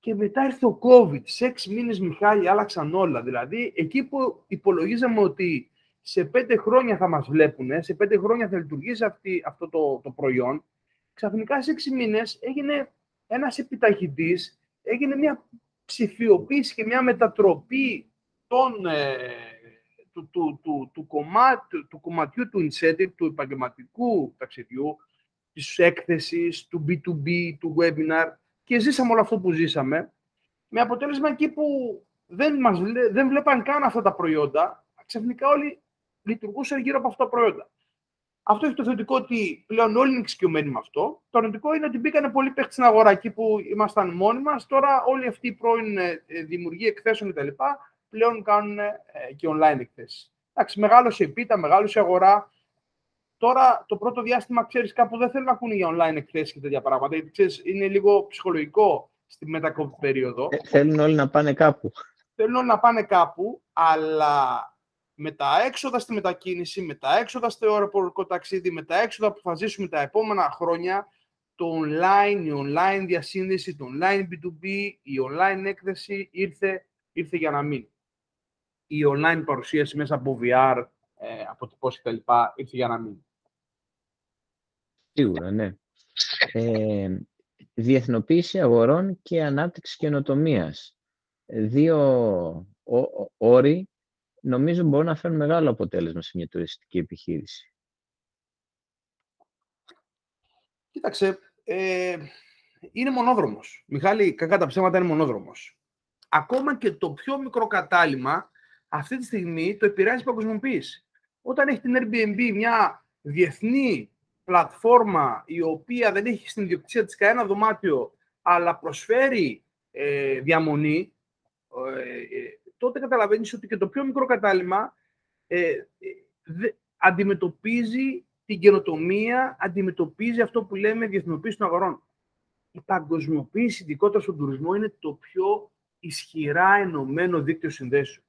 Και μετά ήρθε ο COVID. Σε έξι μήνες, Μιχάλη, άλλαξαν όλα. Δηλαδή, εκεί που υπολογίζαμε ότι σε πέντε χρόνια θα μας βλέπουν, σε πέντε χρόνια θα λειτουργήσει αυτή, αυτό το, το προϊόν, ξαφνικά σε έξι μήνες έγινε ένας επιταχυντής, έγινε μια ψηφιοποίηση και μια μετατροπή των... Ε, Του, του, του, του, κομμάτου, του κομματιού του incentive, του επαγγελματικού ταξιδιού, της έκθεσης, του μπι του μπι, του webinar και ζήσαμε όλο αυτό που ζήσαμε. Με αποτέλεσμα εκεί που δεν, μας, δεν βλέπαν καν αυτά τα προϊόντα, ξαφνικά όλοι λειτουργούσαν γύρω από αυτά τα προϊόντα. Αυτό έχει το θετικό ότι πλέον όλοι είναι εξοικειωμένοι με αυτό. Το αρνητικό είναι ότι μπήκανε πολλοί παίχτες στην αγορά εκεί που ήμασταν μόνοι μας. Τώρα όλοι αυτοί οι πρώην δημιουργοί εκθέσεων κτλ. Πλέον κάνουν ε, και online εκθέσεις. Εντάξει, μεγάλωσε η πίτα, μεγάλωσε η αγορά. Τώρα το πρώτο διάστημα, ξέρεις, κάπου δεν θέλουν να ακούνε για online εκθέσεις και τέτοια πράγματα. Γιατί ξέρεις, είναι λίγο ψυχολογικό στη μετα-COVID περίοδο. Ε, θέλουν όλοι να πάνε κάπου. Θέλουν όλοι να πάνε κάπου, αλλά με τα έξοδα στη μετακίνηση, με τα έξοδα στο αεροπορικό ταξίδι, με τα έξοδα που θα ζήσουμε τα επόμενα χρόνια, το online, η online διασύνδεση, το online μπι του μπι, η online έκθεση ήρθε, ήρθε για να μείνει. Η online παρουσίαση μέσα από βι αρ, ε, αποτυπώσεις κτλ. Ήρθε για να μείνει. Σίγουρα, ναι. Ε, διεθνοποίηση αγορών και ανάπτυξη καινοτομίας. Δύο ο, ο, όροι, νομίζω, μπορούν να φέρουν μεγάλο αποτέλεσμα σε μια τουριστική επιχείρηση. Κοίταξε, ε, είναι μονόδρομος. Μιχάλη, κακά τα ψέματα, είναι μονόδρομος. Ακόμα και το πιο μικρό κατάλημα, αυτή τη στιγμή το επηρεάζει η παγκοσμιοποίηση. Όταν έχει την Airbnb, μια διεθνή πλατφόρμα η οποία δεν έχει στην ιδιοκτησία της κανένα δωμάτιο, αλλά προσφέρει ε, διαμονή, ε, τότε καταλαβαίνεις ότι και το πιο μικρό κατάλημα ε, δε, αντιμετωπίζει την καινοτομία, αντιμετωπίζει αυτό που λέμε διεθνοποίηση των αγορών. Η παγκοσμιοποίηση, ειδικότερα στον τουρισμό, είναι το πιο ισχυρά ενωμένο δίκτυο συνδέσεων,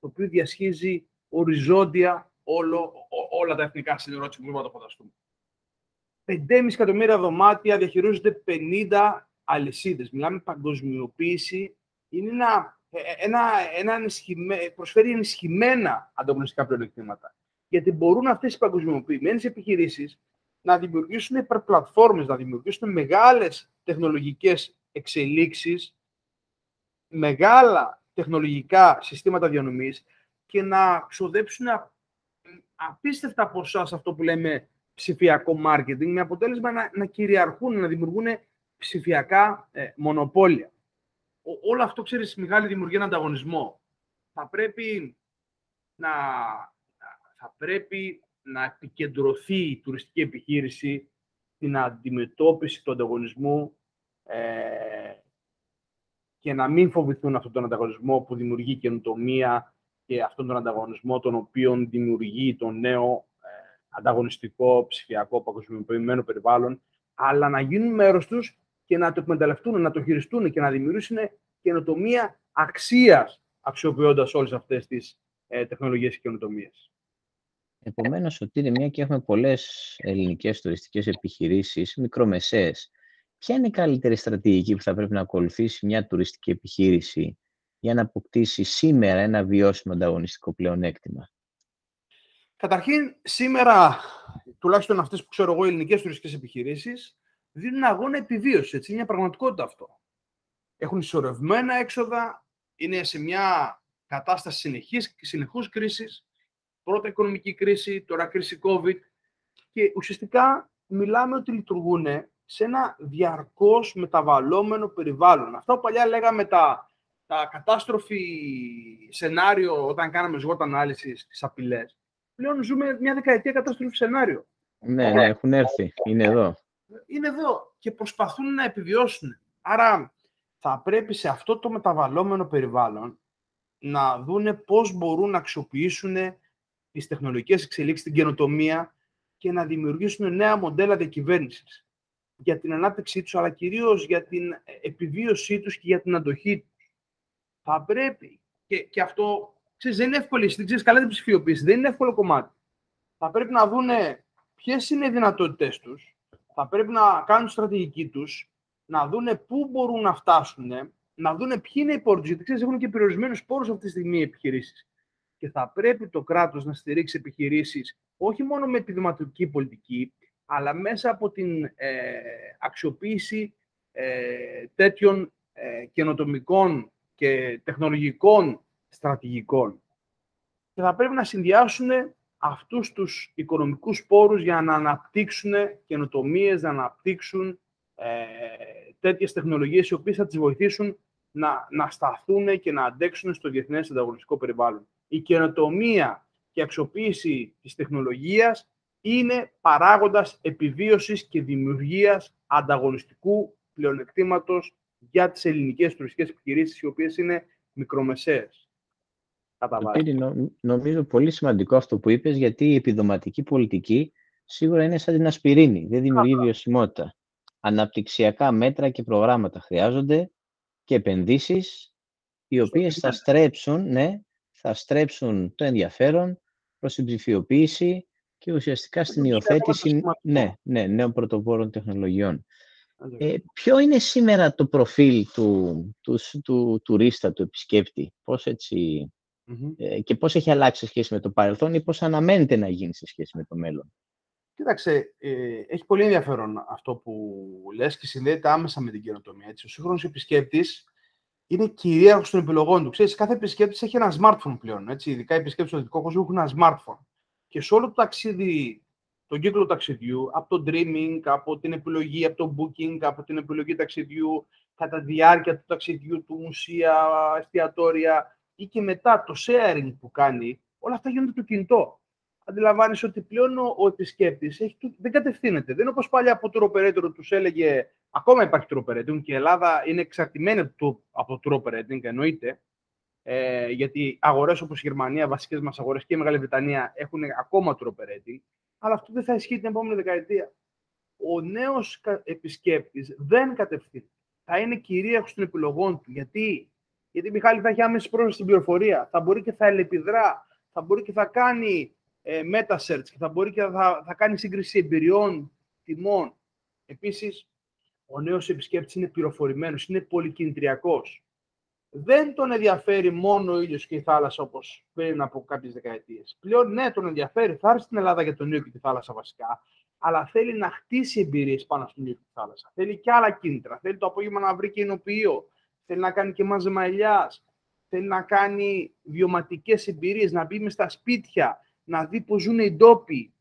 το οποίο διασχίζει οριζόντια όλο, ό, όλα τα εθνικά σύνορα που μπορούμε να το φανταστούμε. πέντε κόμμα πέντε εκατομμύρια δωμάτια, διαχειρίζονται πενήντα αλυσίδες. Μιλάμε παγκοσμιοποίηση. Είναι ένα, ένα, ένα ενισχυμέ, προσφέρει ενισχυμένα ανταγωνιστικά πλεονεκτήματα. Γιατί μπορούν αυτές οι παγκοσμιοποιημένες επιχειρήσεις να δημιουργήσουν υπερπλατφόρμες, να δημιουργήσουν μεγάλες τεχνολογικές εξελίξεις, μεγάλα τεχνολογικά συστήματα διανομής και να ξοδέψουν απίστευτα ποσά σε αυτό που λέμε ψηφιακό marketing, με αποτέλεσμα να, να κυριαρχούν, να δημιουργούν ψηφιακά ε, μονοπόλια. Ο, όλο αυτό, ξέρεις, Μιχάλη, δημιουργεί έναν ανταγωνισμό. Θα πρέπει να, θα πρέπει να επικεντρωθεί η τουριστική επιχείρηση στην αντιμετώπιση του ανταγωνισμού ε, και να μην φοβηθούν αυτόν τον ανταγωνισμό που δημιουργεί καινοτομία και αυτόν τον ανταγωνισμό τον οποίο δημιουργεί το νέο ε, ανταγωνιστικό, ψηφιακό, παγκοσμιοποιημένο περιβάλλον, αλλά να γίνουν μέρος τους και να το εκμεταλλευτούν, να το χειριστούν και να δημιουργήσουν καινοτομία αξίας, αξιοποιώντας όλες αυτές τις ε, τεχνολογίες και καινοτομίες. Επομένως, Σωτήρη, μια και έχουμε πολλές ελληνικές τουριστικές επιχειρήσεις, μικρομεσαίες, ποια είναι η καλύτερη στρατηγική που θα πρέπει να ακολουθήσει μια τουριστική επιχείρηση για να αποκτήσει σήμερα ένα βιώσιμο ανταγωνιστικό πλεονέκτημα? Καταρχήν, σήμερα, τουλάχιστον αυτές που ξέρω εγώ, οι ελληνικές τουριστικές επιχειρήσεις δίνουν αγώνα επιβίωσης. Έτσι, είναι μια πραγματικότητα αυτό. Έχουν ισορρευμένα έξοδα, είναι σε μια κατάσταση συνεχής, συνεχούς κρίσης. Πρώτα οικονομική κρίση, τώρα κρίση COVID. Και ουσιαστικά μιλάμε ότι λειτουργούν σε ένα διαρκώς μεταβαλλόμενο περιβάλλον. Αυτό που παλιά λέγαμε τα, τα κατάστροφη σενάριο, όταν κάναμε SWOT ανάλυση στις απειλές, πλέον ζούμε μια δεκαετία κατάστροφη σενάριο. Ναι, ναι, έχουν έρθει, είναι εδώ. είναι εδώ και προσπαθούν να επιβιώσουν. Άρα θα πρέπει σε αυτό το μεταβαλλόμενο περιβάλλον να δούνε πώς μπορούν να αξιοποιήσουν τις τεχνολογικές εξελίξεις, την καινοτομία και να δημιουργήσουν νέα μοντέλα διακυβέρνησης για την ανάπτυξή τους, αλλά κυρίως για την επιβίωσή τους και για την αντοχή τους. Θα πρέπει, και, και αυτό ξέρεις, δεν είναι εύκολη, ξέρεις, καλά την ψηφιοποίηση, δεν είναι εύκολο κομμάτι. Θα πρέπει να δούνε ποιες είναι οι δυνατότητες τους, θα πρέπει να κάνουν στρατηγική τους, να δούνε πού μπορούν να φτάσουν, να δούνε ποιοι είναι οι πόρους, γιατί ξέρεις, έχουν και περιορισμένους πόρους αυτή τη στιγμή οι επιχειρήσεις. Και θα πρέπει το κράτος να στηρίξει επιχειρήσεις όχι μόνο με επιδηματική πολιτική, αλλά μέσα από την ε, αξιοποίηση ε, τέτοιων ε, καινοτομικών και τεχνολογικών στρατηγικών. Και θα πρέπει να συνδυάσουν αυτούς τους οικονομικούς πόρους για να αναπτύξουν καινοτομίες, να αναπτύξουν ε, τέτοιες τεχνολογίες, οι οποίες θα τις βοηθήσουν να, να σταθούν και να αντέξουν στο διεθνές ανταγωνιστικό περιβάλλον. Η καινοτομία και η αξιοποίηση της τεχνολογίας είναι παράγοντας επιβίωσης και δημιουργίας ανταγωνιστικού πλεονεκτήματος για τις ελληνικές τουριστικές επιχειρήσεις, οι οποίες είναι μικρομεσαίες. Νομίζω πολύ σημαντικό αυτό που είπες, γιατί η επιδοματική πολιτική σίγουρα είναι σαν την ασπιρίνη, δεν δημιουργεί βιωσιμότητα. Αναπτυξιακά μέτρα και προγράμματα χρειάζονται και επενδύσεις, οι οποίες θα στρέψουν, ναι, θα στρέψουν το ενδιαφέρον προς την ψηφιοποίηση και ουσιαστικά στην υιοθέτηση ναι, ναι, νέων πρωτοπόρων τεχνολογιών. Ε, ποιο είναι σήμερα το προφίλ του, του, του, του τουρίστα, του επισκέπτη, πώς έτσι, mm-hmm. ε, και πώς έχει αλλάξει σε σχέση με το παρελθόν ή πώς αναμένεται να γίνει σε σχέση με το μέλλον? Κοίταξε, ε, έχει πολύ ενδιαφέρον αυτό που λες και συνδέεται άμεσα με την καινοτομία. Έτσι. Ο σύγχρονος επισκέπτης είναι κυρίαρχος των επιλογών του. Ξέρεις, κάθε επισκέπτης έχει ένα smartphone πλέον. Έτσι. Ειδικά οι επισκέπτες στον δυτικό κόσμο έχουν ένα smartphone. Και σε όλο το ταξίδι, τον κύκλο ταξιδιού, από το dreaming, από την επιλογή, από το booking, από την επιλογή ταξιδιού, κατά τη διάρκεια του ταξιδιού, του μουσεία, εστιατόρια ή και μετά το sharing που κάνει, όλα αυτά γίνονται το κινητό. Αντιλαμβάνεσαι ότι πλέον ο επισκέπτης δεν κατευθύνεται. Δεν είναι όπως πάλι από το tour operator τους έλεγε, ακόμα υπάρχει tour operating και η Ελλάδα είναι εξαρτημένη από το tour operating, εννοείται. Ε, γιατί αγορές όπως η Γερμανία, βασικές μας αγορές και η Μεγάλη Βρετανία έχουν ακόμα tour operating, αλλά αυτό δεν θα ισχύει την επόμενη δεκαετία. Ο νέος επισκέπτης δεν κατευθύνει. Θα είναι κυρίαρχος των επιλογών του. Γιατί, γιατί Μιχάλη, θα έχει άμεση πρόσβαση στην πληροφορία, θα μπορεί και θα ελεπιδρά, θα μπορεί και θα κάνει ε, meta-search, θα μπορεί και θα, θα κάνει σύγκριση εμπειριών, τιμών. Επίσης, ο νέος επισκέπτης είναι πληροφορημένος, είναι πολυκινητριακός. Δεν τον ενδιαφέρει μόνο ο ήλιος και η θάλασσα όπως πριν από κάποιες δεκαετίες. Πλέον, ναι, τον ενδιαφέρει. Θα έρθει στην Ελλάδα για τον ήλιο και τη θάλασσα βασικά, αλλά θέλει να χτίσει εμπειρίες πάνω στον ήλιο και τη θάλασσα. Θέλει και άλλα κίνητρα. Θέλει το απόγευμα να βρει και εινοποιείο. Θέλει να κάνει και μάζεμα ελιάς. Θέλει να κάνει βιωματικές εμπειρίες, να μπει μες στα σπίτια, να δει πώς ζουν οι ντόποι.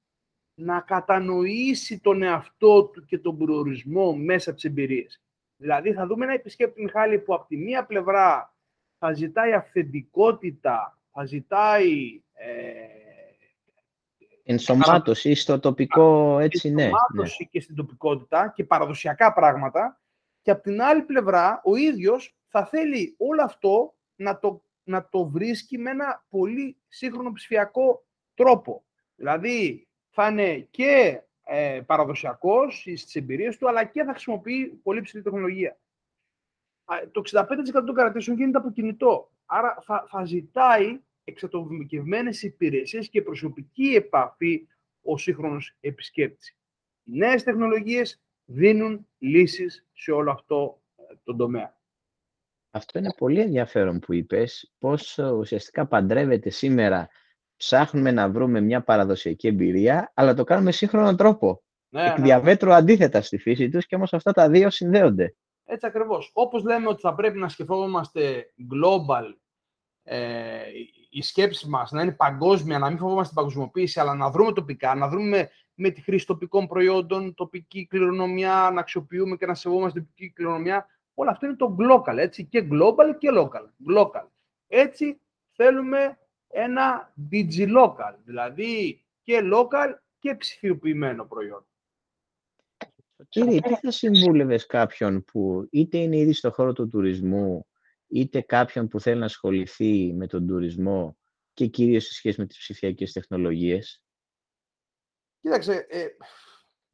Να κατανοήσει τον εαυτό του και τον προορισμό μέσα από τις εμπειρίες. Δηλαδή θα δούμε ένα επισκέπτη, Μιχάλη, που από τη μία πλευρά θα ζητάει αυθεντικότητα, θα ζητάει... Ε, ενσωμάτωση στο τοπικό, έτσι ναι. Ενσωμάτωση ναι. Και στην τοπικότητα και παραδοσιακά πράγματα. Και από την άλλη πλευρά ο ίδιος θα θέλει όλο αυτό να το, να το βρίσκει με ένα πολύ σύγχρονο ψηφιακό τρόπο. Δηλαδή θα είναι και... Ε, παραδοσιακός στις εμπειρίες του, αλλά και θα χρησιμοποιεί πολύ ψηλή τεχνολογία. Το εξήντα πέντε τοις εκατό των κρατήσεων γίνεται από κινητό. Άρα θα, θα ζητάει εξατομικευμένες υπηρεσίες και προσωπική επαφή ο σύγχρονος επισκέπτης. Οι νέες τεχνολογίες δίνουν λύσεις σε όλο αυτό τον τομέα. Αυτό είναι πολύ ενδιαφέρον που είπες, πώς ουσιαστικά παντρεύεται σήμερα. Ψάχνουμε να βρούμε μια παραδοσιακή εμπειρία, αλλά το κάνουμε σύγχρονο τρόπο. Ναι, εκ διαμέτρου ναι. Αντίθετα στη φύση τους, και όμως αυτά τα δύο συνδέονται. Έτσι ακριβώς. Όπως λέμε ότι θα πρέπει να σκεφτόμαστε global, ε, η σκέψη μας να είναι παγκόσμια, να μην φοβόμαστε την παγκοσμιοποίηση, αλλά να βρούμε τοπικά, να βρούμε με τη χρήση τοπικών προϊόντων, τοπική κληρονομιά, να αξιοποιούμε και να σεβόμαστε τοπική κληρονομιά. Όλα αυτό είναι το local, έτσι, και global και local. local. Έτσι θέλουμε ένα digilocal, δηλαδή και local και ψηφιοποιημένο προϊόν. Σωτήρη, τι θα συμβούλευες κάποιον που είτε είναι ήδη στον χώρο του τουρισμού, είτε κάποιον που θέλει να ασχοληθεί με τον τουρισμό και κυρίως σε σχέση με τις ψηφιακές τεχνολογίες? Κοίταξε, ε,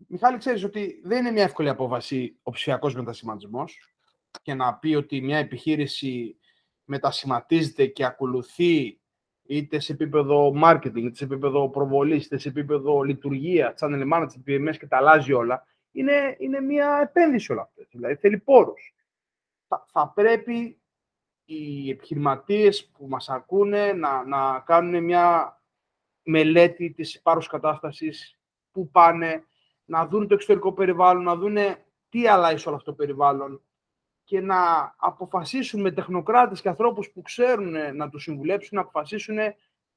Μιχάλη, ξέρεις ότι δεν είναι μια εύκολη απόβαση ο ψηφιακός μετασηματισμός και να πει ότι μια επιχείρηση μετασηματίζεται και ακολουθεί είτε σε επίπεδο marketing, είτε σε επίπεδο προβολής, είτε σε επίπεδο λειτουργία, channel management, πι εμ ες και τα αλλάζει όλα, είναι, είναι μια επένδυση όλα αυτά. Δηλαδή θέλει πόρους. Θα, θα πρέπει οι επιχειρηματίες που μας ακούνε να, να κάνουν μια μελέτη της υπάρχουσας κατάστασης, που πάνε, να δουν το εξωτερικό περιβάλλον, να δουν τι αλλάζει σε όλο αυτό το περιβάλλον και να αποφασίσουν με τεχνοκράτες και ανθρώπους που ξέρουν να τους συμβουλέψουν, να αποφασίσουν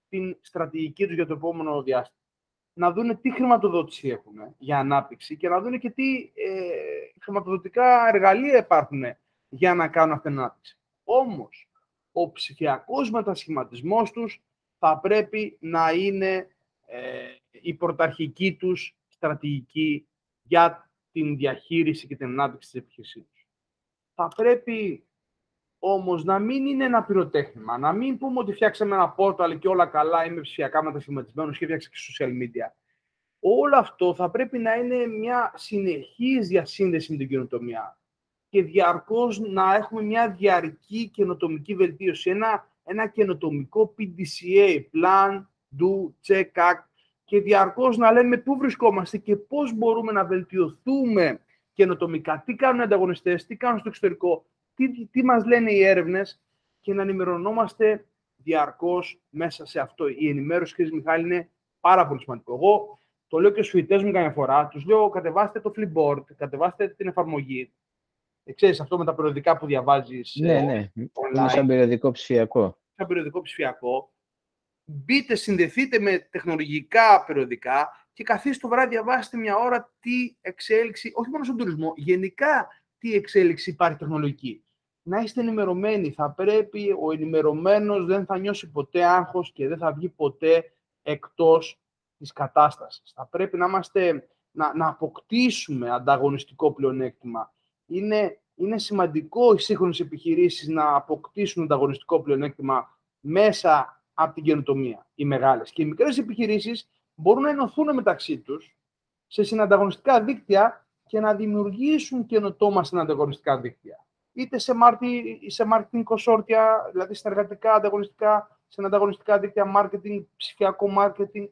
την στρατηγική τους για το επόμενο διάστημα. Να δουν τι χρηματοδότηση έχουν για ανάπτυξη και να δουν και τι ε, χρηματοδοτικά εργαλεία υπάρχουν για να κάνουν αυτή την ανάπτυξη. Όμως, ο ψηφιακός μετασχηματισμός τους θα πρέπει να είναι ε, η πρωταρχική τους στρατηγική για την διαχείριση και την ανάπτυξη της επιχείρησής τους. Θα πρέπει όμως να μην είναι ένα πυροτέχνημα, να μην πούμε ότι φτιάξαμε ένα πόρταλ και όλα καλά, είμαι ψηφιακά μετασχηματισμένος και φτιάξα και social media. Όλο αυτό θα πρέπει να είναι μια συνεχής διασύνδεση με την καινοτομία και διαρκώς να έχουμε μια διαρκή καινοτομική βελτίωση, ένα, ένα καινοτομικό πι ντι σι έι, Plan, Do, Check, Act, και διαρκώς να λέμε πού βρισκόμαστε και πώς μπορούμε να βελτιωθούμε καινοτομικά, τι κάνουν οι ανταγωνιστές, τι κάνουν στο εξωτερικό, τι, τι μας λένε οι έρευνες και να ενημερωνόμαστε διαρκώς μέσα σε αυτό. Η ενημέρωση, κύριε Μιχάλη, είναι πάρα πολύ σημαντικό. Εγώ το λέω και στους φοιτητές μου καμιά φορά, τους λέω κατεβάστε το Flipboard, κατεβάστε την εφαρμογή. Ε, ξέρεις αυτό με τα περιοδικά που διαβάζεις. Ναι, ναι, online, σαν περιοδικό ψηφιακό. Σαν περιοδικό ψηφιακό. Μπείτε, συνδεθείτε με τεχνολογικά περιοδικά και καθίστε το βράδυ, διαβάστε μια ώρα τι εξέλιξη, όχι μόνο στον τουρισμό, γενικά τι εξέλιξη υπάρχει τεχνολογική. Να είστε ενημερωμένοι. Θα πρέπει ο ενημερωμένος, δεν θα νιώσει ποτέ άγχος και δεν θα βγει ποτέ εκτός της κατάστασης. Θα πρέπει να, είμαστε, να, να αποκτήσουμε ανταγωνιστικό πλεονέκτημα. Είναι, είναι σημαντικό οι σύγχρονες επιχειρήσεις να αποκτήσουν ανταγωνιστικό πλεονέκτημα μέσα από την καινοτομία, οι μεγάλες. Και οι μικρές επιχειρήσεις μπορούν να ενωθούν μεταξύ τους σε συνανταγωνιστικά δίκτυα και να δημιουργήσουν καινοτόμα συνανταγωνιστικά δίκτυα. Είτε σε, μάρτι, σε marketing κονσόρτια, δηλαδή συνεργατικά, ανταγωνιστικά, συνανταγωνιστικά δίκτυα, marketing, ψηφιακό marketing,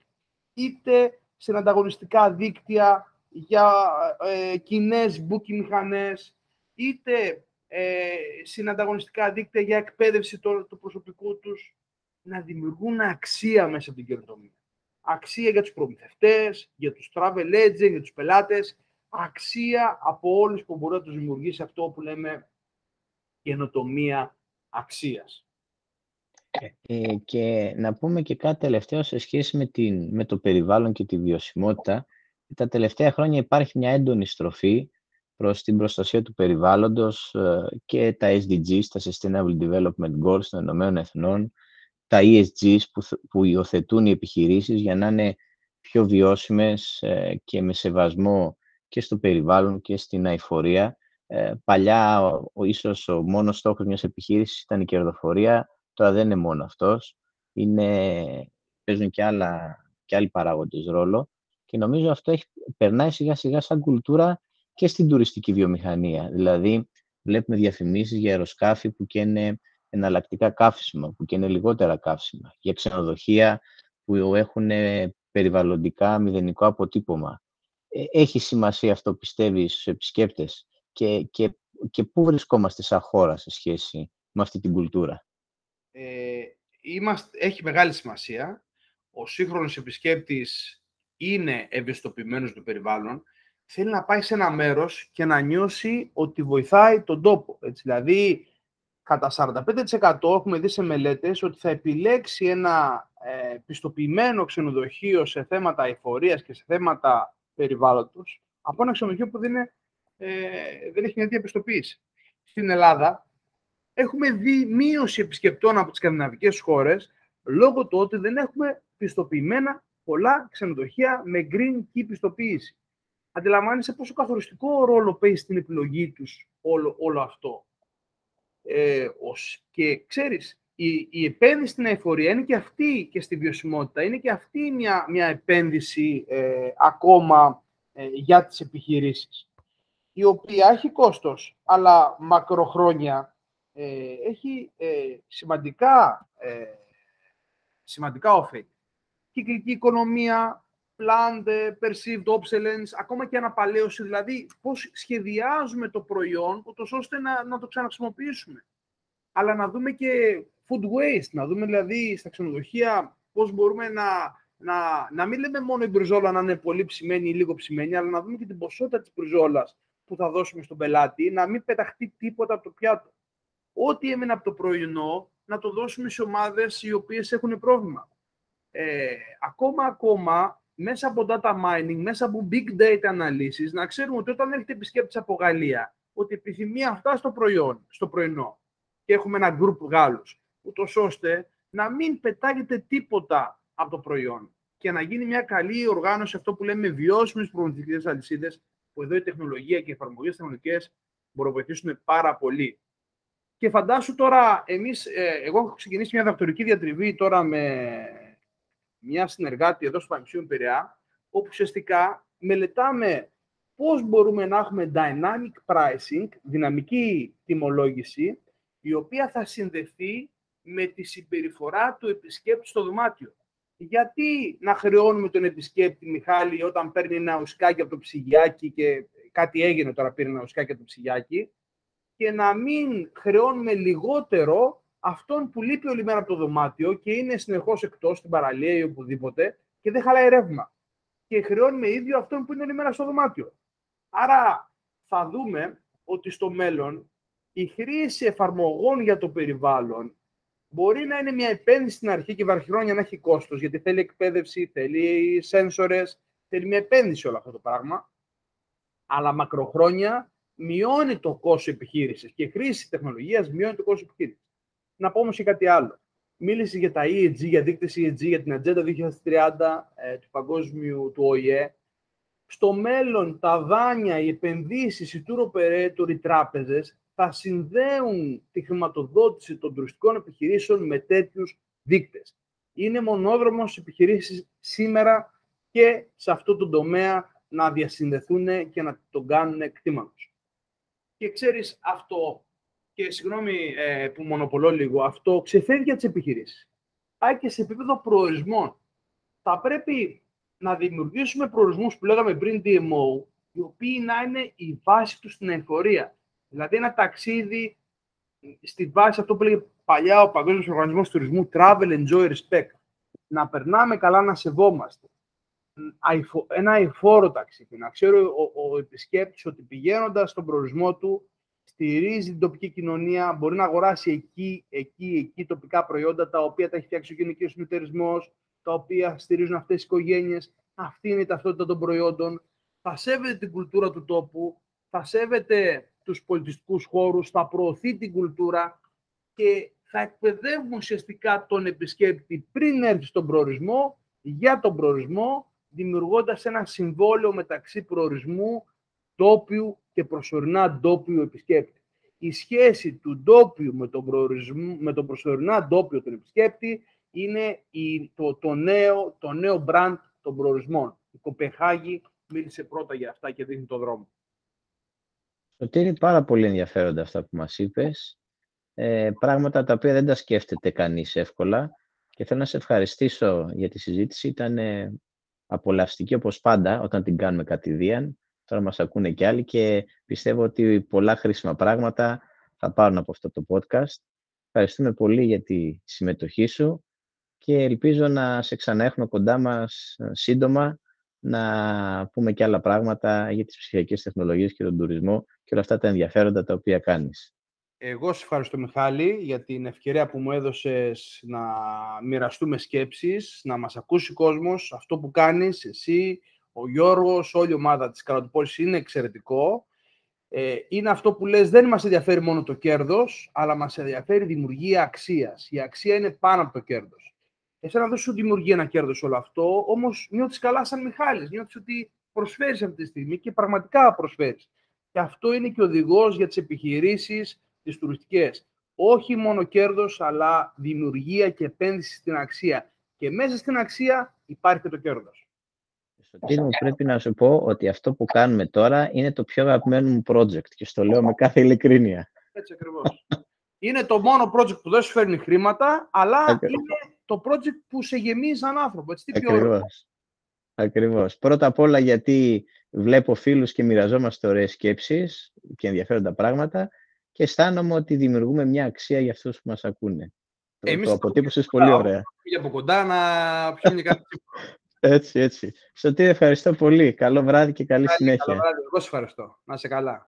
είτε συνανταγωνιστικά δίκτυα για ε, κοινές booking μηχανές, είτε ε, συνανταγωνιστικά δίκτυα για εκπαίδευση του, του προσωπικού τους. Να δημιουργούν αξία μέσα από την καινοτομία. Αξία για τους προμηθευτές, για τους travel agents, για τους πελάτες. Αξία από όλους που μπορεί να τους δημιουργήσει αυτό που λέμε καινοτομία αξίας. Ε, και να πούμε και κάτι τελευταίο σε σχέση με, την, με το περιβάλλον και τη βιωσιμότητα. Τα τελευταία χρόνια υπάρχει μια έντονη στροφή προς την προστασία του περιβάλλοντος και τα ες ντι τζις, τα Sustainable Development Goals των Ηνωμένων Εθνών, τα ι ες τζις που, που υιοθετούν οι επιχειρήσεις για να είναι πιο βιώσιμες ε, και με σεβασμό και στο περιβάλλον και στην αειφορία. Ε, παλιά, ο, ο, ίσως ο μόνος στόχος μιας επιχείρησης ήταν η κερδοφορία, τώρα δεν είναι μόνο αυτός. Είναι, παίζουν και, άλλα, και άλλοι παράγοντες ρόλο και νομίζω αυτό έχει, περνάει σιγά σιγά σαν κουλτούρα και στην τουριστική βιομηχανία. Δηλαδή, βλέπουμε διαφημίσεις για αεροσκάφη που και είναι εναλλακτικά καύσιμα, που και είναι λιγότερα καύσιμα, για ξενοδοχεία που έχουν περιβαλλοντικά μηδενικό αποτύπωμα. Έχει σημασία αυτό, πιστεύεις, στους επισκέπτες και, και, και πού βρισκόμαστε σαν χώρα σε σχέση με αυτή την κουλτούρα? Ε, είμαστε, έχει μεγάλη σημασία. Ο σύγχρονος επισκέπτης είναι ευαισθητοποιημένος του περιβάλλον. Θέλει να πάει σε ένα μέρος και να νιώσει ότι βοηθάει τον τόπο. Έτσι, δηλαδή, κατά σαράντα πέντε τοις εκατό έχουμε δει σε μελέτες ότι θα επιλέξει ένα ε, πιστοποιημένο ξενοδοχείο σε θέματα αειφορίας και σε θέματα περιβάλλοντος από ένα ξενοδοχείο που δεν, είναι, ε, δεν έχει μια διαπιστοποίηση. Στην Ελλάδα έχουμε δει μείωση επισκεπτών από τις σκανδιναβικές χώρες λόγω του ότι δεν έχουμε πιστοποιημένα πολλά ξενοδοχεία με green key πιστοποίηση. αντιλαμβάνεσαι πόσο καθοριστικό ρόλο παίζει στην επιλογή τους όλο, όλο αυτό. Ε, ως, και ξέρεις, η, η επένδυση στην αειφορία είναι και αυτή και στη βιωσιμότητα, είναι και αυτή μια, μια επένδυση ε, ακόμα ε, για τις επιχειρήσεις, η οποία έχει κόστος, αλλά μακροχρόνια ε, έχει ε, σημαντικά, ε, σημαντικά ωφέλη. Κυκλική οικονομία, planned, perceived obsolescence, ακόμα και αναπαλαίωση, δηλαδή πώς σχεδιάζουμε το προϊόν, ούτως ώστε να, να το ξαναχρησιμοποιήσουμε. Αλλά να δούμε και food waste, να δούμε δηλαδή στα ξενοδοχεία πώς μπορούμε να, να, να μην λέμε μόνο η μπριζόλα να είναι πολύ ψημένη ή λίγο ψημένη, αλλά να δούμε και την ποσότητα της μπριζόλας που θα δώσουμε στον πελάτη, να μην πεταχτεί τίποτα από το πιάτο. Ό,τι έμεινε από το πρωινό, να το δώσουμε σε ομάδες οι οποίες έχουν πρόβλημα. Ε, ακόμα, ακόμα, μέσα από data mining, μέσα από big data αναλύσεις, να ξέρουμε ότι όταν έρχεται επισκέπτης από Γαλλία, ότι επιθυμεί αυτά στο προϊόν, στο πρωινό, και έχουμε ένα group Γάλλους, ούτως ώστε να μην πετάγεται τίποτα από το προϊόν και να γίνει μια καλή οργάνωση, αυτό που λέμε βιώσιμες προμηθευτικές αλυσίδες, που εδώ η τεχνολογία και οι εφαρμογές τεχνολογικές μπορούν να βοηθήσουν πάρα πολύ. Και φαντάσου τώρα, εμείς, ε, εγώ έχω ξεκινήσει μια δακτορική διατριβή τώρα με μια συνεργάτη εδώ στο Πανεπιστήμιο Πειραιά, όπου ουσιαστικά μελετάμε πώς μπορούμε να έχουμε dynamic pricing, δυναμική τιμολόγηση, η οποία θα συνδεθεί με τη συμπεριφορά του επισκέπτη στο δωμάτιο. Γιατί να χρεώνουμε τον επισκέπτη, Μιχάλη, όταν παίρνει ένα ουσκάκι από το ψυγιάκι και κάτι έγινε τώρα, πήρε ένα ουσκάκι από το ψυγιάκι, και να μην χρεώνουμε λιγότερο αυτόν που λείπει όλη μέρα από το δωμάτιο και είναι συνεχώς εκτός στην παραλία ή οπουδήποτε και δεν χαλάει ρεύμα. Και χρεώνουμε ίδιο αυτόν που είναι όλη μέρα στο δωμάτιο. Άρα θα δούμε ότι στο μέλλον η χρήση εφαρμογών για το περιβάλλον μπορεί να είναι μια επένδυση στην αρχή και βαρχιρόνια να έχει κόστος, γιατί θέλει εκπαίδευση, θέλει σένσορες, θέλει μια επένδυση όλο αυτό το πράγμα. Αλλά μακροχρόνια μειώνει το κόστος επιχείρησης και η χρήση τεχνολογίας μειώνει το κόστος επιχείρησης. Να πω όμως και κάτι άλλο. Μίλησε για τα ι ι τζι, για δείκτες ι ι τζι, για την Ατζέντα δύο χιλιάδες τριάντα ε, του Παγκόσμιου του Ο Η Ε. Στο μέλλον τα δάνεια, οι επενδύσεις, οι tour operator, οι τράπεζες θα συνδέουν τη χρηματοδότηση των τουριστικών επιχειρήσεων με τέτοιους δείκτες. Είναι μονόδρομος επιχειρήσεις σήμερα και σε αυτό το τομέα να διασυνδεθούν και να τον κάνουν εκτίμαντος. Και ξέρεις αυτό, και συγγνώμη ε, που μονοπολώ λίγο, αυτό ξεφεύγει για τις επιχειρήσεις. Πάει και σε επίπεδο προορισμών. Θα πρέπει να δημιουργήσουμε προορισμούς που λέγαμε πριν ντι εμ ο, οι οποίοι να είναι η βάση του στην αειφορία. Δηλαδή ένα ταξίδι στη βάση αυτό που λέγε παλιά ο Παγκόσμιος Οργανισμός Τουρισμού, Travel, Enjoy, Respect. Να περνάμε καλά, να σεβόμαστε. Ένα αειφόρο ταξίδι. Να ξέρει ο, ο επισκέπτης ότι πηγαίνοντας στον προορισμό του, στηρίζει την τοπική κοινωνία, μπορεί να αγοράσει εκεί, εκεί, εκεί τοπικά προϊόντα, τα οποία τα έχει φτιάξει ο κοινωνικός συνεταιρισμός, τα οποία στηρίζουν αυτές τις οικογένειες. Αυτή είναι η ταυτότητα των προϊόντων. Θα σέβεται την κουλτούρα του τόπου, θα σέβεται τους πολιτιστικούς χώρους, θα προωθεί την κουλτούρα και θα εκπαιδεύουμε ουσιαστικά τον επισκέπτη πριν έρθει στον προορισμό, για τον προορισμό, δημιουργώντας ένα συμβόλαιο μεταξύ προορισμού, ντόπιου και προσωρινά ντόπιου επισκέπτη. Η σχέση του ντόπιου με τον, προορισμό, με τον προσωρινά ντόπιο τον επισκέπτη είναι η, το, το, νέο, το νέο brand των προορισμών. Η Κοπεχάγη μίλησε πρώτα για αυτά και δείχνει το δρόμο. Σωτήρη, πάρα πολύ ενδιαφέροντα αυτά που μας είπες. Ε, πράγματα τα οποία δεν τα σκέφτεται κανείς εύκολα και θέλω να σε ευχαριστήσω για τη συζήτηση. Ήταν ε, απολαυστική όπως πάντα όταν την κάνουμε κατηδίαν. Τώρα μας ακούνε κι άλλοι και πιστεύω ότι πολλά χρήσιμα πράγματα θα πάρουν από αυτό το podcast. Ευχαριστούμε πολύ για τη συμμετοχή σου και ελπίζω να σε ξαναέχουμε κοντά μας σύντομα να πούμε και άλλα πράγματα για τις ψηφιακές τεχνολογίες και τον τουρισμό και όλα αυτά τα ενδιαφέροντα τα οποία κάνεις. Εγώ σε ευχαριστώ, Μιχάλη, για την ευκαιρία που μου έδωσες να μοιραστούμε σκέψεις, να μας ακούσει ο κόσμος, αυτό που κάνεις, εσύ, ο Γιώργος, όλη η ομάδα της Καλατοπόλης είναι εξαιρετικό. Ε, είναι αυτό που λες, δεν μας ενδιαφέρει μόνο το κέρδος, αλλά μας ενδιαφέρει η δημιουργία αξίας. Η αξία είναι πάνω από το κέρδος. Εσένα δεν σου δημιουργεί ένα κέρδος όλο αυτό, όμως νιώθεις καλά σαν Μιχάλης. Νιώθεις ότι προσφέρει αυτή τη στιγμή και πραγματικά προσφέρει. Και αυτό είναι και οδηγός για τις επιχειρήσεις, τις τουριστικές. Όχι μόνο κέρδος, αλλά δημιουργία και επένδυση στην αξία. Και μέσα στην αξία υπάρχει και το κέρδος. Σωτήρη, πρέπει να σου πω ότι αυτό που κάνουμε τώρα είναι το πιο αγαπημένο μου project και στο λέω με κάθε ειλικρίνεια. Έτσι ακριβώς. Είναι το μόνο project που δεν σου φέρνει χρήματα, αλλά ακριβώς. Είναι το project που σε γεμίζει σαν άνθρωπο. Έτσι, τι πιο Ακριβώς. Πρώτα απ' όλα γιατί βλέπω φίλους και μοιραζόμαστε ωραίες σκέψεις και ενδιαφέροντα πράγματα και αισθάνομαι ότι δημιουργούμε μια αξία για αυτούς που μας ακούνε. Εμείς το αποτύπωσες πολύ ωραία. Για από κοντά να πιούμε κάτι. Έτσι, έτσι. Σωτήρη, ευχαριστώ πολύ. Καλό βράδυ και καλή συνέχεια. Καλό βράδυ. Εγώ σας ευχαριστώ. Να είσαι καλά.